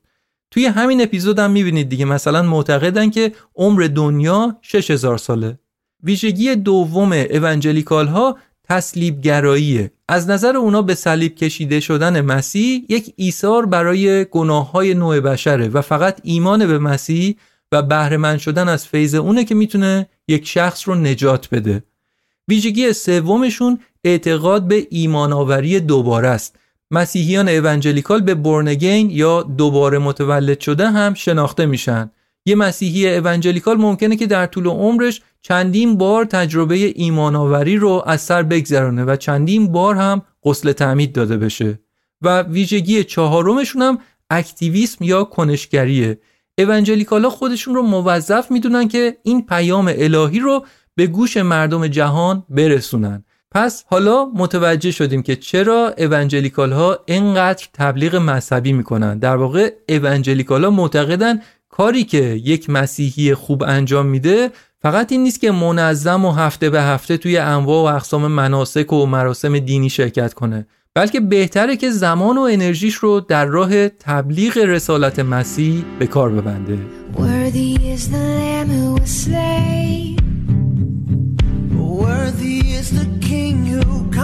توی همین اپیزود هم میبینید دیگه، مثلا معتقدن که عمر دنیا 6000 ساله. ویژگی دوم اونجلیکال ها تسلیب گراییه. از نظر اونا به صلیب کشیده شدن مسیح یک ایثار برای گناههای نوع بشره و فقط ایمان به مسیح و بهره مند شدن از فیض اونه که میتونه یک شخص رو نجات بده. ویژگی سومشون اعتقاد به ایمان آوری دوباره است. مسیحیان اونجلیکال به بورنگین یا دوباره متولد شده هم شناخته میشن. یه مسیحی اونجلیکال ممکنه که در طول عمرش چندین بار تجربه ایمان آوری رو از سر بگذرونه و چندین بار هم غسل تعمید داده بشه. و ویژگی چهارمشون هم اکتیویسم یا کنشگریه. اونجلیکالا خودشون رو موظف میدونن که این پیام الهی رو به گوش مردم جهان برسونن. پس حالا متوجه شدیم که چرا اونجلیکال ها اینقدر تبلیغ مذهبی میکنن. در واقع اونجلیکالا معتقدن کاری که یک مسیحی خوب انجام میده فقط این نیست که منظم و هفته به هفته توی انواع و اقسام مناسک و مراسم دینی شرکت کنه، بلکه بهتره که زمان و انرژیش رو در راه تبلیغ رسالت مسیح به کار ببنده. Worthy is the king who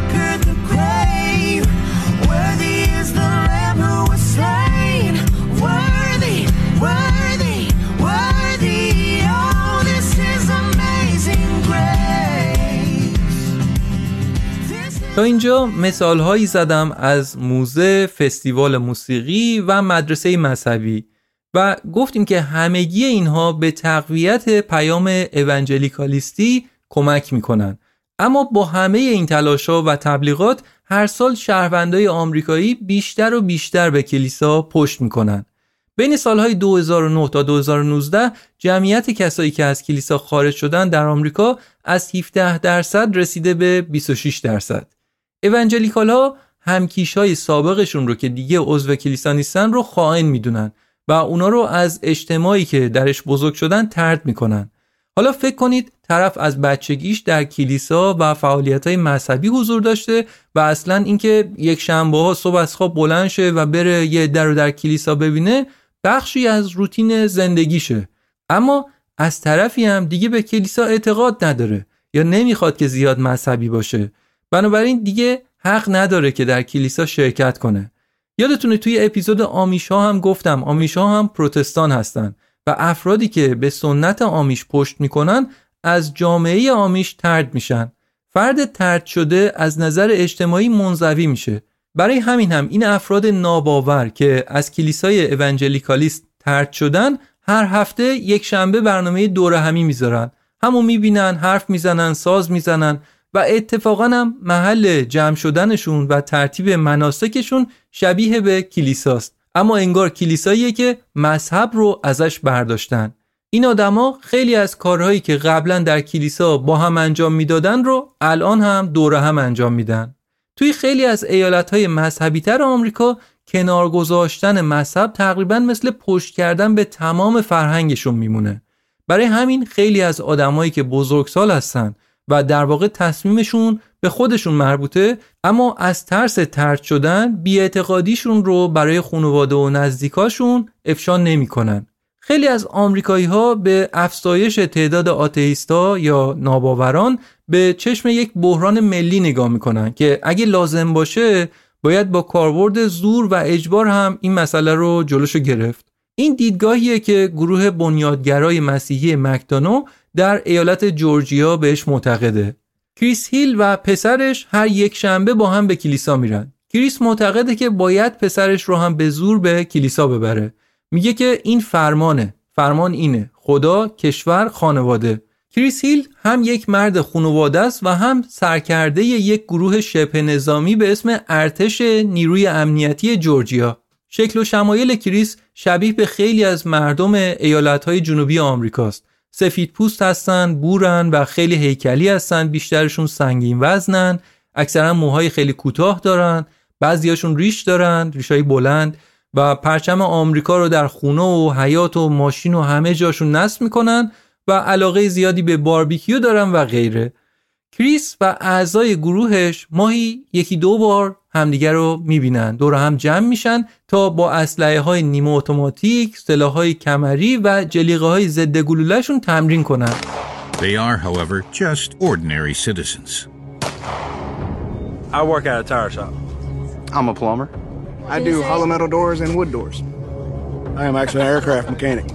slain. Worthy, worthy, worthy. Oh, this is amazing grace. تا اینجا مثال‌هایی زدم از موزه، فستیوال موسیقی و مدرسه مذهبی و گفتیم که همگی اینها به تقویت پیام اونجلیکالیستی کمک میکنن. اما با همه این تلاش‌ها و تبلیغات هر سال شهروندای آمریکایی بیشتر و بیشتر به کلیسا پشت میکنن. بین سالهای 2009 تا 2019 جمعیت کسایی که از کلیسا خارج شدن در آمریکا از 17% رسیده به 26%. اونجلیکال ها همکیش های سابقشون رو که دیگه عضو کلیسا نیستن رو خائن میدونن و اونا رو از اجتماعی که درش بزرگ شدن طرد میکنن. حالا فکر کنید طرف از بچگیش در کلیسا و فعالیت‌های مذهبی حضور داشته و اصلاً اینکه یک شنبه‌ها صبح از خواب بلند شه و بره یه در رو در کلیسا ببینه بخشی از روتین زندگیشه، اما از طرفی هم دیگه به کلیسا اعتقاد نداره یا نمیخواد که زیاد مذهبی باشه، بنابراین دیگه حق نداره که در کلیسا شرکت کنه. یادتونه توی اپیزود آمیشها هم گفتم آمیشها هم پروتستان هستن و افرادی که به سنت آمیش پشت میکنن از جامعه آمیش طرد میشن. فرد طرد شده از نظر اجتماعی منزوی میشه. برای همین هم این افراد ناباور که از کلیسای اونجلیکالیست طرد شدن هر هفته یک شنبه برنامه دوره همی میذارن، همو میبینن، حرف میزنن، ساز میزنن و اتفاقا هم محل جمع شدنشون و ترتیب مناسکشون شبیه به کلیساست، اما انگار کلیساییه که مذهب رو ازش برداشتن. این آدما خیلی از کارهایی که قبلا در کلیسا با هم انجام میدادن رو الان هم دور هم انجام میدن. توی خیلی از ایالت‌های مذهبی‌تر آمریکا کنار گذاشتن مذهب تقریباً مثل پشت کردن به تمام فرهنگشون میمونه. برای همین خیلی از آدمایی که بزرگسال هستن و در واقع تصمیمشون به خودشون مربوطه، اما از ترس طرد شدن بی‌اعتقادیشون رو برای خانواده و نزدیکاشون افشا نمی‌کنن. خیلی از آمریکایی‌ها به افزایش تعداد آتئیستا یا ناباوران به چشم یک بحران ملی نگاه می‌کنن که اگه لازم باشه باید با کاربرد زور و اجبار هم این مسئله رو جلوشو گرفت. این دیدگاهیه که گروه بنیادگرای مسیحی مکدانو در ایالت جورجیا بهش معتقده. کریس هیل و پسرش هر یک شنبه با هم به کلیسا میرن. کریس معتقده که باید پسرش رو هم به زور به کلیسا ببره. میگه که این فرمانه، فرمان اینه، خدا، کشور، خانواده. کریس هیل هم یک مرد خانواده است و هم سرکرده یک گروه شبه نظامی به اسم ارتش نیروی امنیتی جورجیا. شکل و شمایل کریس شبیه به خیلی از مردم ایالت‌های جنوبی آمریکاست. سفید پوست هستن، بورن و خیلی هیکلی هستن، بیشترشون سنگین وزنن، اکثرا موهای خیلی کوتاه دارن، بعضیاشون ریش دارن، ریشای بلند، و پرچم آمریکا رو در خونه و حیاط و ماشین و همه جاشون نصب میکنن و علاقه زیادی به باربیکیو دارن و غیره. کریس و اعضای گروهش ماهی یکی دو بار همدیگر رو میبینن، دور هم جمع میشن تا با اسلحه های نیمه اتوماتیک، سلاح های کمری و جلیقه های ضد گلوله شون تمرین کنن. They are however just ordinary citizens. I work at a tire shop. I'm a plumber. I do hollow metal doors and wood doors. I am actually an aircraft mechanic.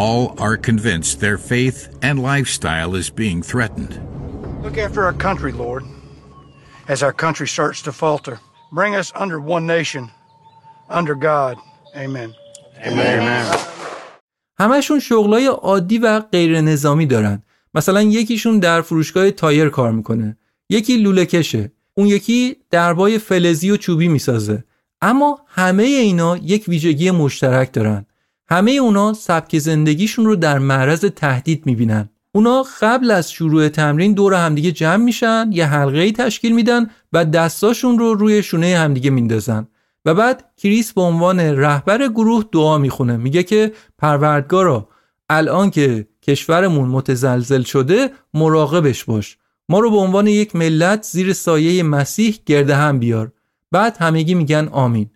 All are convinced their faith and lifestyle is being threatened. Look after our country, Lord. As our country starts to falter, bring us under one nation, under God. Amen. Amen. همشون شغلای عادی و غیر نظامی دارن. مثلا یکیشون در فروشگاه تایر کار میکنه، یکی لوله کشه، اون یکی دربای فلزی و چوبی میسازه. اما همه اینا یک ویژگی مشترک دارن. همه اونا سبک زندگیشون رو در معرض تهدید میبینن. اونا قبل از شروع تمرین دور همدیگه جمع میشن، یه حلقه‌ای تشکیل میدن و دستاشون رو روی شونه همدیگه میندازن و بعد کریس به عنوان رهبر گروه دعا میخونه. میگه که پروردگارا، الان که کشورمون متزلزل شده مراقبش باش، ما رو به عنوان یک ملت زیر سایه مسیح گرد هم بیار. بعد همگی میگن آمین.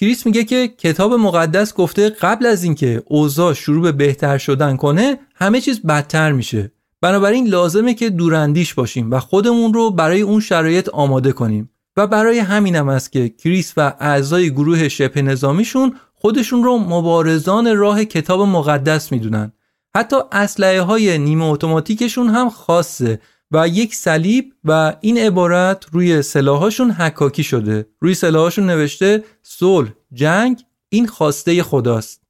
کریس میگه که کتاب مقدس گفته قبل از اینکه اوضاع شروع به بهتر شدن کنه همه چیز بدتر میشه، بنابراین لازمه که دوراندیش باشیم و خودمون رو برای اون شرایط آماده کنیم. و برای همینم است که کریس و اعضای گروه شبه نظامیشون خودشون رو مبارزان راه کتاب مقدس میدونن. حتی اسلحه های نیمه اتوماتیکشون هم خاصه و یک صلیب و این عبارت روی سلاحاشون حکاکی شده. روی سلاحاشون نوشته صلح، جنگ، این خواسته خداست.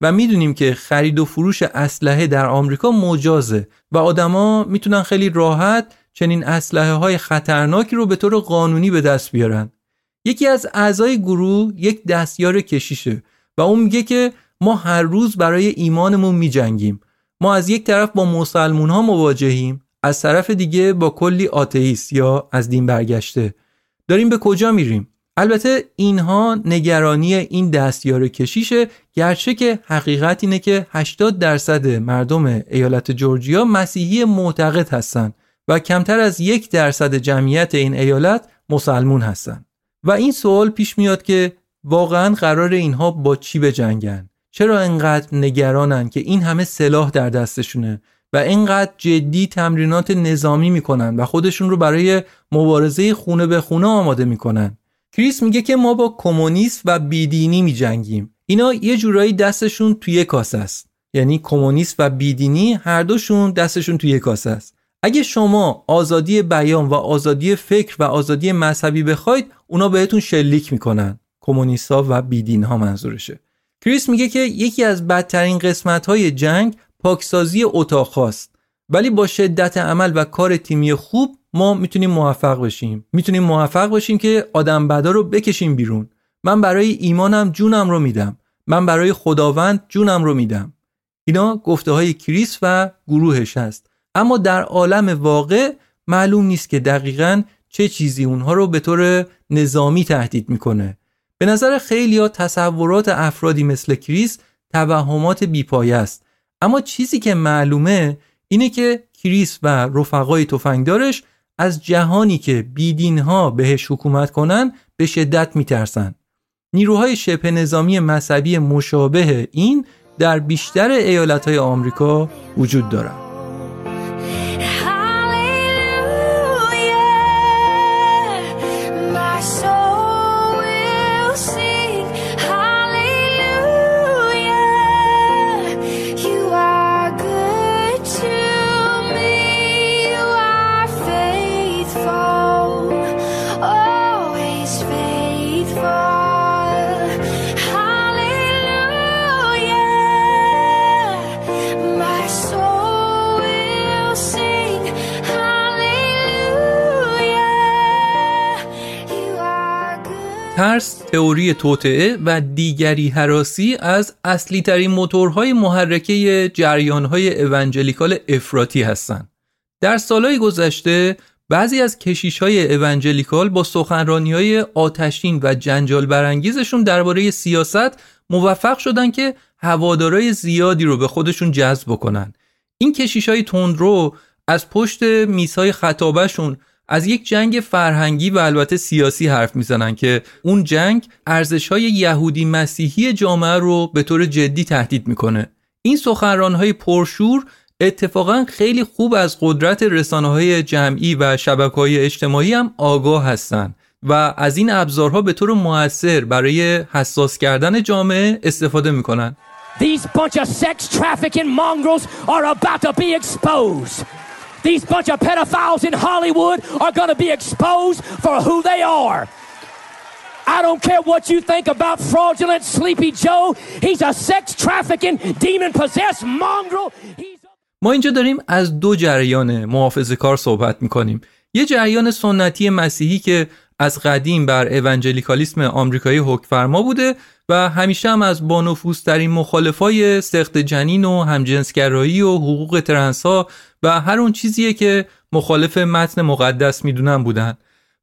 و میدونیم که خرید و فروش اسلحه در آمریکا مجازه و آدما میتونن خیلی راحت چنین اسلحه‌های خطرناکی رو به طور قانونی به دست بیارن. یکی از اعضای گروه یک دستیار کشیشه و اون میگه که ما هر روز برای ایمانمون میجنگیم. ما از یک طرف با مسلمون‌ها مواجهیم، از طرف دیگه با کلی آتئیست یا از دین برگشته. داریم به کجا میریم؟ البته اینها نگرانی این دستیار کشیشه، گرچه که حقیقت اینه که 80% مردم ایالت جورجیا مسیحی معتقد هستن و کمتر از 1% جمعیت این ایالت مسلمون هستن. و این سوال پیش میاد که واقعاً قرار اینها با چی بجنگن؟ چرا انقدر نگرانن که این همه سلاح در دستشونه؟ و اینقدر جدی تمرینات نظامی میکنن و خودشون رو برای مبارزه خونه به خونه آماده میکنن. کریس میگه که ما با کمونیسم و بیدینی میجنگیم. اینا یه جورایی دستشون توی کاسه است. یعنی کمونیسم و بیدینی هر دوشون دستشون توی کاسه است. اگه شما آزادی بیان و آزادی فکر و آزادی مذهبی بخواید، اونا بهتون شلیک میکنن. کمونیست‌ها و بیدین ها منظورشه. کریس میگه که یکی از بدترین قسمت‌های جنگ پاکسازی اتاق‌هاست، ولی با شدت عمل و کار تیمی خوب ما میتونیم موفق بشیم. میتونیم موفق بشیم که آدم بدا رو بکشیم بیرون. من برای ایمانم جونم رو میدم. من برای خداوند جونم رو میدم. اینا گفته‌های کریس و گروهش هست. اما در عالم واقع معلوم نیست که دقیقاً چه چیزی اونها رو به طور نظامی تهدید میکنه. به نظر خیلی‌ها تصورات افرادی مثل کریس توهمات بی‌پایه است، اما چیزی که معلومه اینه که کریس و رفقای تفنگدارش از جهانی که بیدین‌ها بهش حکومت کنن به شدت می‌ترسن. نیروهای شبه نظامی مذهبی مشابه این در بیشتر ایالت‌های آمریکا وجود دارن. ترس، تئوری توطئه و دیگری هراسی از اصلی ترین موتورهای محرکه جریانهای اونجلیکال افراطی هستند. در سالهای گذشته بعضی از کشیش‌های اونجلیکال با سخنرانی‌های آتشین و جنجال برانگیزشون درباره سیاست موفق شدن که هوادارای زیادی رو به خودشون جذب بکنن. این کشیش‌های تندرو از پشت میزهای خطابه‌شون از یک جنگ فرهنگی و البته سیاسی حرف میزنن که اون جنگ ارزش‌های یهودی مسیحی جامعه رو به طور جدی تهدید میکنه. این سخنران‌های پرشور اتفاقا خیلی خوب از قدرت رسانه‌های جمعی و شبکه‌های اجتماعی هم آگاه هستن و از این ابزارها به طور مؤثر برای حساس کردن جامعه استفاده میکنن. These bunch of sex trafficking mongrels are about to be exposed. These bunch of pedophiles in Hollywood are going to be exposed for who they are. I don't care what you think about fraudulent Sleepy Joe. He's a sex trafficking, demon-possessed mongrel. ما اینجا داریم از دو جریان محافظه‌کار صحبت می‌کنیم. یه جریان سنتی مسیحی که از قدیم بر اونجلیکالیسم آمریکایی حکمفرما بوده و همیشه هم از بانفوذترین مخالفای سخت جنین و همجنسگرایی و حقوق ترنس‌ها و هر اون چیزیه که مخالف متن مقدس میدونن بودن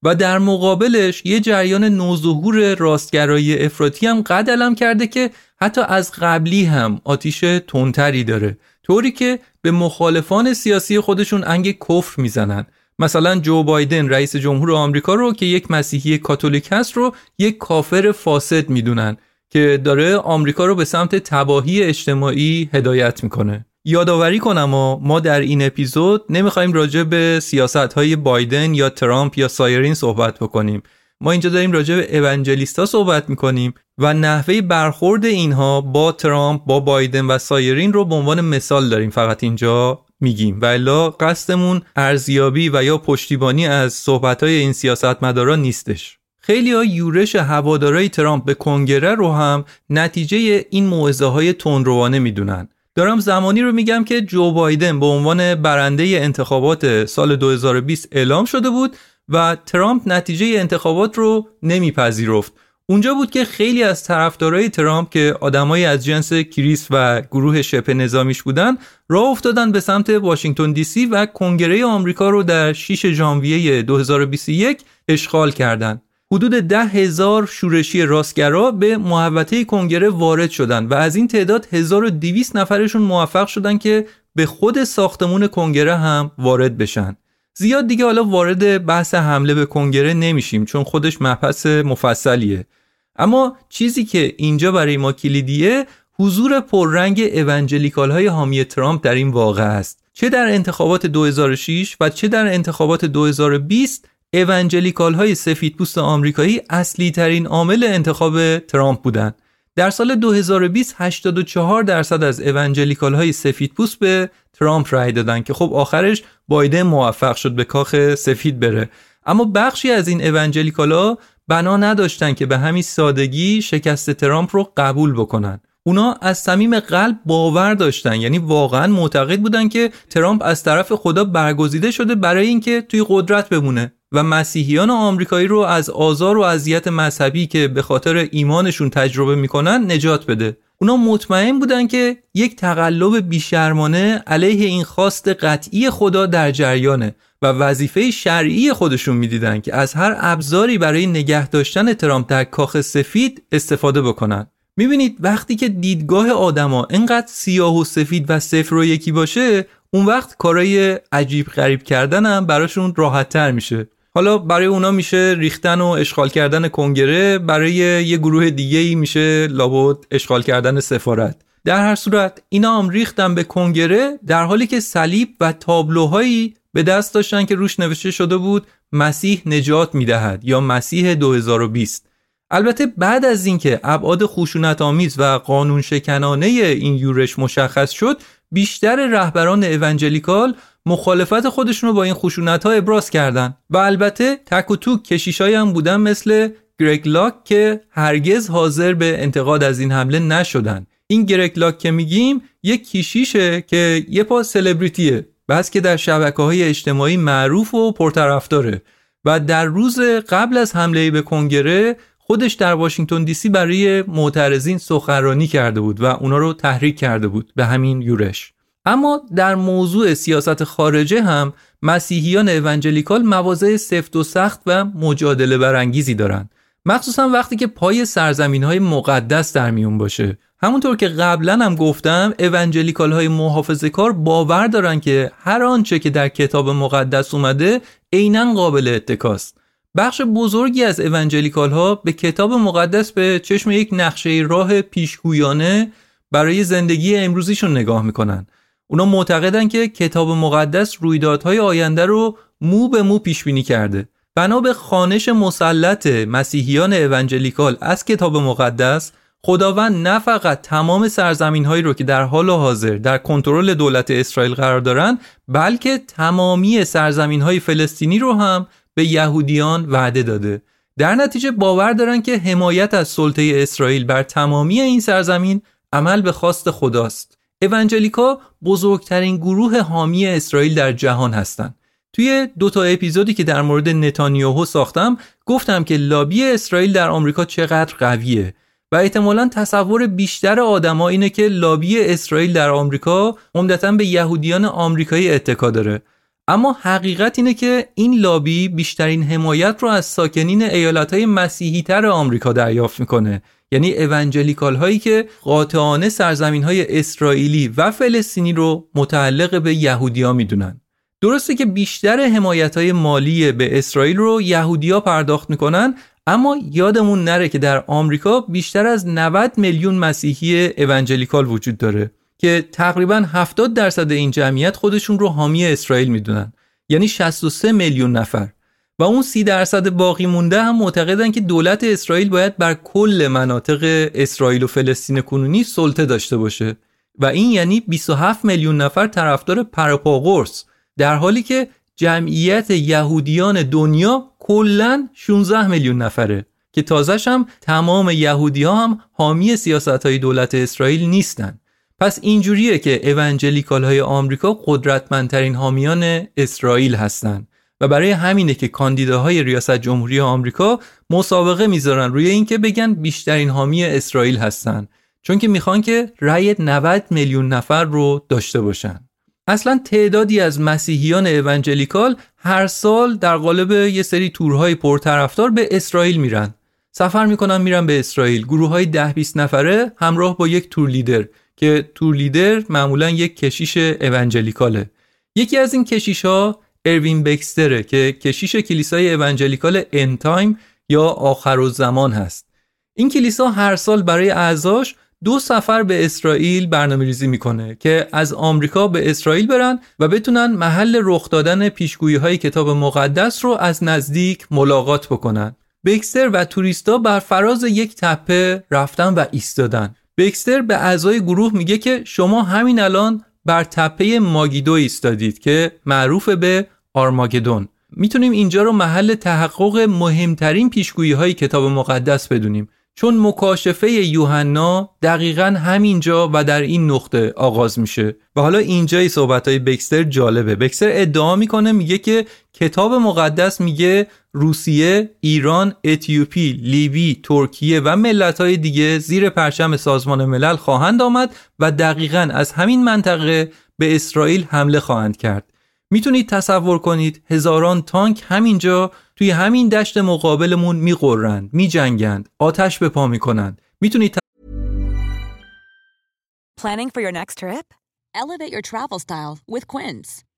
و در مقابلش یه جریان نوظهور راستگرایی افراطی هم قد علم کرده که حتی از قبلی هم آتیش تندتری داره، طوری که به مخالفان سیاسی خودشون انگ کفر میزنن. مثلا جو بایدن رئیس جمهور آمریکا رو که یک مسیحی کاتولیک هست رو یک کافر فاسد میدونن که داره آمریکا رو به سمت تباهی اجتماعی هدایت میکنه. یادآوری کنم ما در این اپیزود نمیخوایم راجع به سیاست‌های بایدن یا ترامپ یا سایرین صحبت بکنیم. ما اینجا داریم راجع به اونجلیست‌ها صحبت میکنیم و نحوه برخورد اینها با ترامپ، با بایدن و سایرین رو به عنوان مثال داریم فقط اینجا میگیم، ولی قصدمون ارزیابی و یا پشتیبانی از صحبت‌های این سیاستمدارا نیستش. خیلی‌ها یورش هوادارای ترامپ به کنگره رو هم نتیجه این موعظه‌های تندروانه میدونن. دارم زمانی رو میگم که جو بایدن به عنوان برنده انتخابات سال 2020 اعلام شده بود و ترامپ نتیجه انتخابات رو نمیپذیرفت. اونجا بود که خیلی از طرفدارای ترامپ که آدمای از جنس کریس و گروه شبه نظامیش بودن راه افتادن به سمت واشنگتن دی سی و کنگره آمریکا رو در 6 ژانویه 2021 اشغال کردند. حدود 10,000 شورشی راستگرا به محوطه کنگره وارد شدند و از این تعداد 1200 نفرشون موفق شدن که به خود ساختمون کنگره هم وارد بشن. زیاد دیگه حالا وارد بحث حمله به کنگره نمیشیم چون خودش مبحث مفصلیه، اما چیزی که اینجا برای ما کلیدیه حضور پررنگ اونجلیکال های حامی ترامپ در این واقعه است. چه در انتخابات 2006 و چه در انتخابات 2020 اونجلیکال های سفیدپوست آمریکایی اصلی ترین عامل انتخاب ترامپ بودند. در سال 2020 84% از اونجلیکال های سفیدپوست به ترامپ رای دادن که خب آخرش بایدن موفق شد به کاخ سفید بره. اما بخشی از این اونجلیکال ها بنا نداشتن که به همین سادگی شکست ترامپ رو قبول بکنن. اونا از صمیم قلب باور داشتن، یعنی واقعا معتقد بودن که ترامپ از طرف خدا برگزیده شده برای اینکه توی قدرت بمونه و مسیحیان آمریکایی رو از آزار و اذیت مذهبی که به خاطر ایمانشون تجربه میکنن نجات بده. اونا مطمئن بودن که یک تقلب بیشرمانه علیه این خواست قطعی خدا در جریانه و وظیفه شرعی خودشون میدیدن که از هر ابزاری برای نگه داشتن ترامپ در کاخ سفید استفاده بکنن. میبینید وقتی که دیدگاه آدما اینقدر سیاه و سفید و صفر و یکی باشه، اون وقت کارای عجیب غریب کردن هم براشون راحت‌تر میشه. حالا برای اونا میشه ریختن و اشغال کردن کنگره، برای یه گروه دیگه‌ای میشه لابد اشغال کردن سفارت. در هر صورت اینا هم ریختن به کنگره، در حالی که صلیب و تابلوهایی به دست داشتن که روش نوشته شده بود مسیح نجات میدهد یا مسیح 2020. البته بعد از اینکه ابعاد خشونت‌آمیز و قانون شکنانه این یورش مشخص شد، بیشتر رهبران اونجلیکال مخالفت خودشون رو با این خشونت‌ها ابراز کردن و البته تک و توک کشیشایی هم بودن مثل گریک لاک که هرگز حاضر به انتقاد از این حمله نشدن. این گریک لاک که میگیم یک کشیشه که یه پا سلبریتیه، بس که در شبکه‌های اجتماعی معروف و پرطرفداره و در روز قبل از حمله به کنگره خودش در واشنگتن دی سی برای معترضین سخنرانی کرده بود و اونا رو تحریک کرده بود به همین یورش. اما در موضوع سیاست خارجه هم مسیحیان اونجلیکال مواضع سفت و سخت و مجادله برانگیزی دارن، مخصوصا وقتی که پای سرزمین‌های مقدس در میون باشه. همونطور که قبلا هم گفتم، اونجلیکال‌های محافظه‌کار باور دارن که هر آنچه که در کتاب مقدس اومده عیناً قابل اتکاست. بخش بزرگی از اونجلیکال ها به کتاب مقدس به چشم یک نقشه راه پیشگویانه برای زندگی امروزیشون نگاه میکنن. اونا معتقدن که کتاب مقدس رویدادهای آینده رو مو به مو پیش بینی کرده. بنا به خوانش مسلط مسیحیان اونجلیکال از کتاب مقدس، خداوند نه فقط تمام سرزمین هایی رو که در حال حاضر در کنترل دولت اسرائیل قرار دارن، بلکه تمامی سرزمین های فلسطینی رو هم به یهودیان وعده داده. در نتیجه باور دارن که حمایت از سلطه اسرائیل بر تمامی این سرزمین عمل به خواست خداست. اونجلیکا بزرگترین گروه حامی اسرائیل در جهان هستند. توی دوتا اپیزودی که در مورد نتانیاهو ساختم گفتم که لابی اسرائیل در آمریکا چقدر قویه و احتمالاً تصور بیشتر آدما اینه که لابی اسرائیل در آمریکا عمدتاً به یهودیان آمریکایی اتکا داره. اما حقیقت اینه که این لابی بیشترین حمایت رو از ساکنین ایالت‌های مسیحی‌تر آمریکا دریافت می‌کنه، یعنی اونجلیکال هایی که قاطعانه سرزمین‌های اسرائیلی و فلسطینی رو متعلق به یهودی‌ها می‌دونن. درسته که بیشتر حمایت‌های مالی به اسرائیل رو یهودی‌ها پرداخت می‌کنن، اما یادمون نره که در آمریکا بیشتر از 90 میلیون مسیحی اونجلیکال وجود داره که تقریباً 70% این جمعیت خودشون رو حامی اسرائیل میدونن، یعنی 63 میلیون نفر، و اون 30% باقی مونده هم معتقدن که دولت اسرائیل باید بر کل مناطق اسرائیل و فلسطین کنونی سلطه داشته باشه و این یعنی 27 میلیون نفر طرفدار پروپاگورس، در حالی که جمعیت یهودیان دنیا کلاً 16 میلیون نفره که تازه‌ش هم تمام یهودی‌ها هم حامی سیاست‌های دولت اسرائیل نیستن. پس اینجوریه که اونجلیکال های آمریکا قدرتمندترین حامیان اسرائیل هستن و برای همینه که کاندیداهای ریاست جمهوری آمریکا مسابقه میذارن روی این که بگن بیشترین حامی اسرائیل هستن، چون که میخوان که رأی 90 میلیون نفر رو داشته باشن. اصلا تعدادی از مسیحیان اونجلیکال هر سال در قالب یه سری تورهای پرطرفدار به اسرائیل میرن. سفر میکنن میرن به اسرائیل، گروه‌های 10-20 نفره همراه با یک تور لیدر که تور لیدر معمولا یک کشیش اونجلیکاله. یکی از این کشیش‌ها اروین بکستره که کشیش کلیسای اونجلیکال اند تایم یا آخرالزمان هست. این کلیسا هر سال برای اعضاش 2 سفر به اسرائیل برنامه‌ریزی میکنه که از آمریکا به اسرائیل برن و بتونن محل رخ دادن پیشگویی‌های کتاب مقدس رو از نزدیک ملاقات بکنن. بکستر و توریستا بر فراز یک تپه رفتن و ایستادن. بکستر به اعضای گروه میگه که شما همین الان بر تپه ماگیدو ایستادید که معروف به آرماگدون. میتونیم اینجا رو محل تحقق مهمترین پیشگویی‌های کتاب مقدس بدونیم، چون مکاشفه یوحنا دقیقاً همینجا و در این نقطه آغاز میشه. و حالا اینجای صحبت‌های بکستر جالبه. بکستر ادعا میکنه، میگه که کتاب مقدس میگه روسیه، ایران، اتیوپی، لیبی، ترکیه و ملت‌های دیگه زیر پرچم سازمان ملل خواهند آمد و دقیقاً از همین منطقه به اسرائیل حمله خواهند کرد. میتونید تصور کنید هزاران تانک همینجا توی همین دشت مقابلمون میقررند، میجنگند، آتش به پا میکنند. میتونید Planning for your next trip? Elevate your travel style with Quince.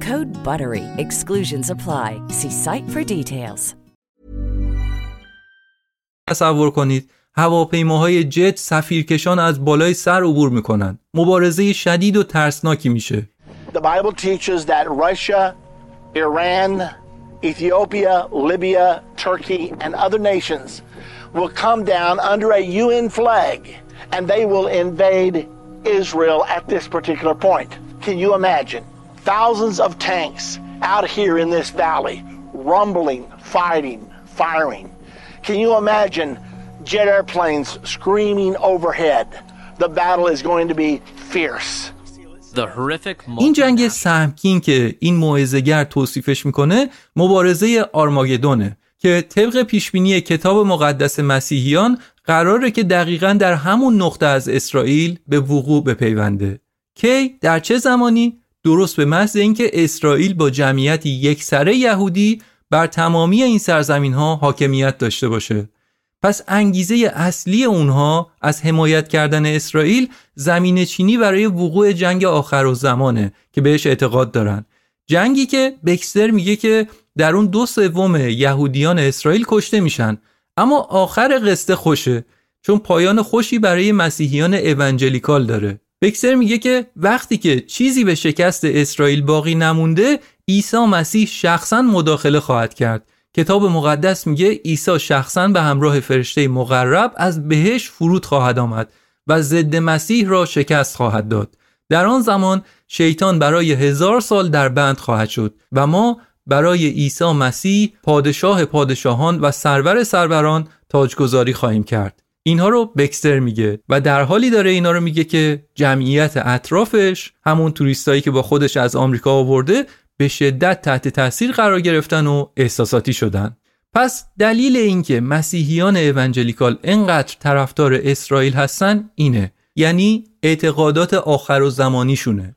Code BUTTERY. Exclusions apply. See site for details. تصور کنید هواپیماهای جت سفیرکشان از بالای سر عبور میکنند. مبارزه شدید و ترسناکی میشه. The Bible teaches that Russia, Iran, Ethiopia, Libya, Turkey and other nations will come down under a UN flag and they will invade Israel at this particular point. Can you imagine? Thousands of tanks out here in this valley, rumbling, fighting, firing. Can you imagine jet airplanes screaming overhead? The battle is going to be fierce. این جنگ سهمگین که این موعظه‌گر توصیفش میکنه مبارزه آرماگدونه که طبق پیشبینی کتاب مقدس مسیحیان قراره که دقیقاً در همون نقطه از اسرائیل به وقوع بپیونده. کی؟ در چه زمانی؟ درست به محض اینکه اسرائیل با جمعیتی یکسره یهودی بر تمامی این سرزمین‌ها حاکمیت داشته باشه. پس انگیزه اصلی اونها از حمایت کردن اسرائیل زمین چینی برای وقوع جنگ آخرالزمانه که بهش اعتقاد دارن. جنگی که بکستر میگه که در اون 2/3 یهودیان اسرائیل کشته میشن، اما آخر قصه خوشه، چون پایان خوشی برای مسیحیان اونجلیکال داره. بکستر میگه که وقتی که چیزی به شکست اسرائیل باقی نمونده، عیسی مسیح شخصاً مداخله خواهد کرد. کتاب مقدس میگه عیسی شخصاً به همراه فرشته مقرب از بهشت فرود خواهد آمد و ضد مسیح را شکست خواهد داد. در آن زمان شیطان برای 1000 سال در بند خواهد شد و ما برای عیسی مسیح پادشاه پادشاهان و سرور سروران تاجگذاری خواهیم کرد. اینها رو بکستر میگه و در حالی داره اینا رو میگه که جمعیت اطرافش، همون توریستایی که با خودش از آمریکا آورده، به شدت تحت تاثیر قرار گرفتن و احساساتی شدن. پس دلیل اینکه مسیحیان اونجلیکال انقدر طرفدار اسرائیل هستن اینه، یعنی اعتقادات آخرالزمانیشونه.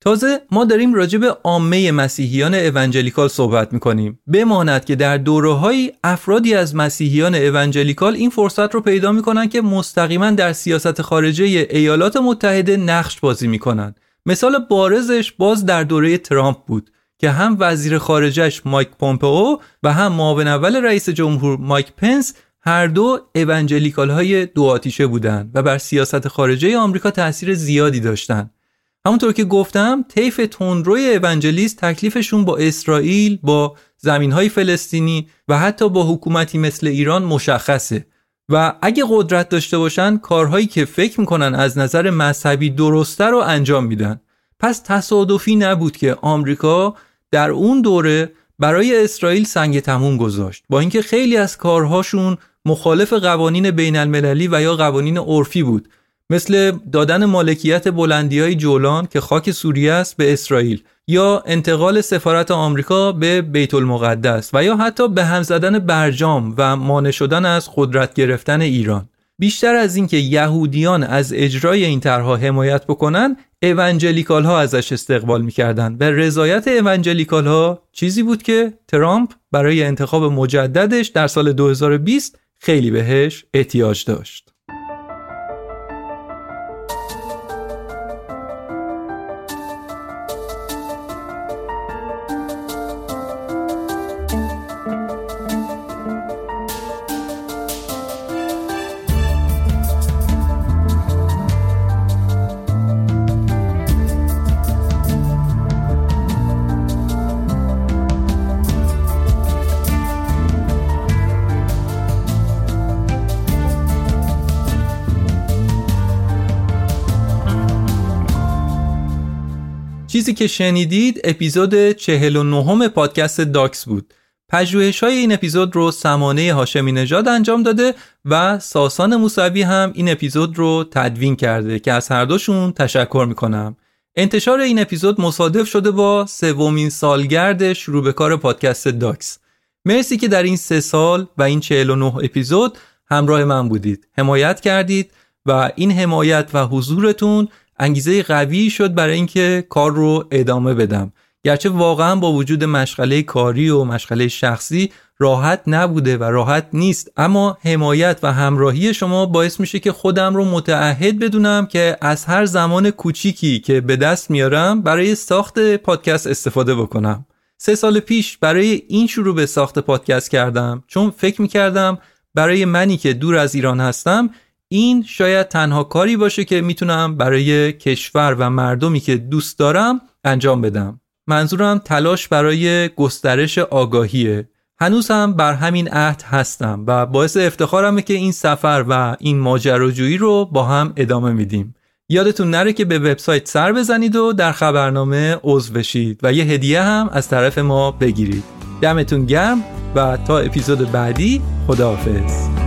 تازه ما داریم راجع به عامه مسیحیان اونجلیکال صحبت میکنیم، بماند که در دوره‌های افرادی از مسیحیان اونجلیکال این فرصت رو پیدا میکنن که مستقیما در سیاست خارجه ایالات متحده نقش بازی میکنن. مثال بارزش باز در دوره ترامپ بود که هم وزیر خارجهش مایک پمپئو و هم معاون اول رئیس جمهور مایک پنس هر دو اونجلیکال های دو آتیشه بودن و بر سیاست خارجه آمریکا تأثیر زیادی داشتن. همونطور که گفتم طیف تندروی اونجلیست تکلیفشون با اسرائیل، با زمین‌های فلسطینی و حتی با حکومتی مثل ایران مشخصه و اگه قدرت داشته باشن کارهایی که فکر میکنن از نظر مذهبی درسته رو انجام میدن. پس تصادفی نبود که آمریکا در اون دوره برای اسرائیل سنگ تموم گذاشت، با اینکه خیلی از کارهاشون مخالف قوانین بین المللی و یا قوانین عرفی بود، مثل دادن مالکیت بلندی‌های جولان که خاک سوریه است به اسرائیل، یا انتقال سفارت آمریکا به بیت المقدس، و یا حتی به هم زدن برجام و مانع شدن از قدرت گرفتن ایران. بیشتر از این که یهودیان از اجرای این طرح‌ها حمایت بکنن، اونجلیکال‌ها ازش استقبال می‌کردن و رضایت اونجلیکال‌ها چیزی بود که ترامپ برای انتخاب مجددش در سال 2020 خیلی بهش احتیاج داشت. چیزی که شنیدید اپیزود 49 پادکست داکس بود. پژوهش‌های این اپیزود رو سمانه هاشمی نژاد انجام داده و ساسان موسوی هم این اپیزود رو تدوین کرده که از هر دوشون تشکر میکنم. انتشار این اپیزود مصادف شده با سومین سالگرد شروع به کار پادکست داکس. مرسی که در این 3 سال و این 49 اپیزود همراه من بودید، حمایت کردید و این حمایت و حضورتون انگیزه قوی شد برای اینکه کار رو ادامه بدم. گرچه واقعا با وجود مشغله کاری و مشغله شخصی راحت نبوده و راحت نیست، اما حمایت و همراهی شما باعث میشه که خودم رو متعهد بدونم که از هر زمان کوچیکی که به دست میارم برای ساخت پادکست استفاده بکنم. 3 سال پیش برای این شروع به ساخت پادکست کردم، چون فکر میکردم برای منی که دور از ایران هستم این شاید تنها کاری باشه که میتونم برای کشور و مردمی که دوست دارم انجام بدم. منظورم تلاش برای گسترش آگاهیه. هنوز هم بر همین عهد هستم و باعث افتخارمه که این سفر و این ماجراجویی رو با هم ادامه میدیم. یادتون نره که به وبسایت سر بزنید و در خبرنامه عضو بشید و یه هدیه هم از طرف ما بگیرید. دمتون گرم و تا اپیزود بعدی، خداحافظ.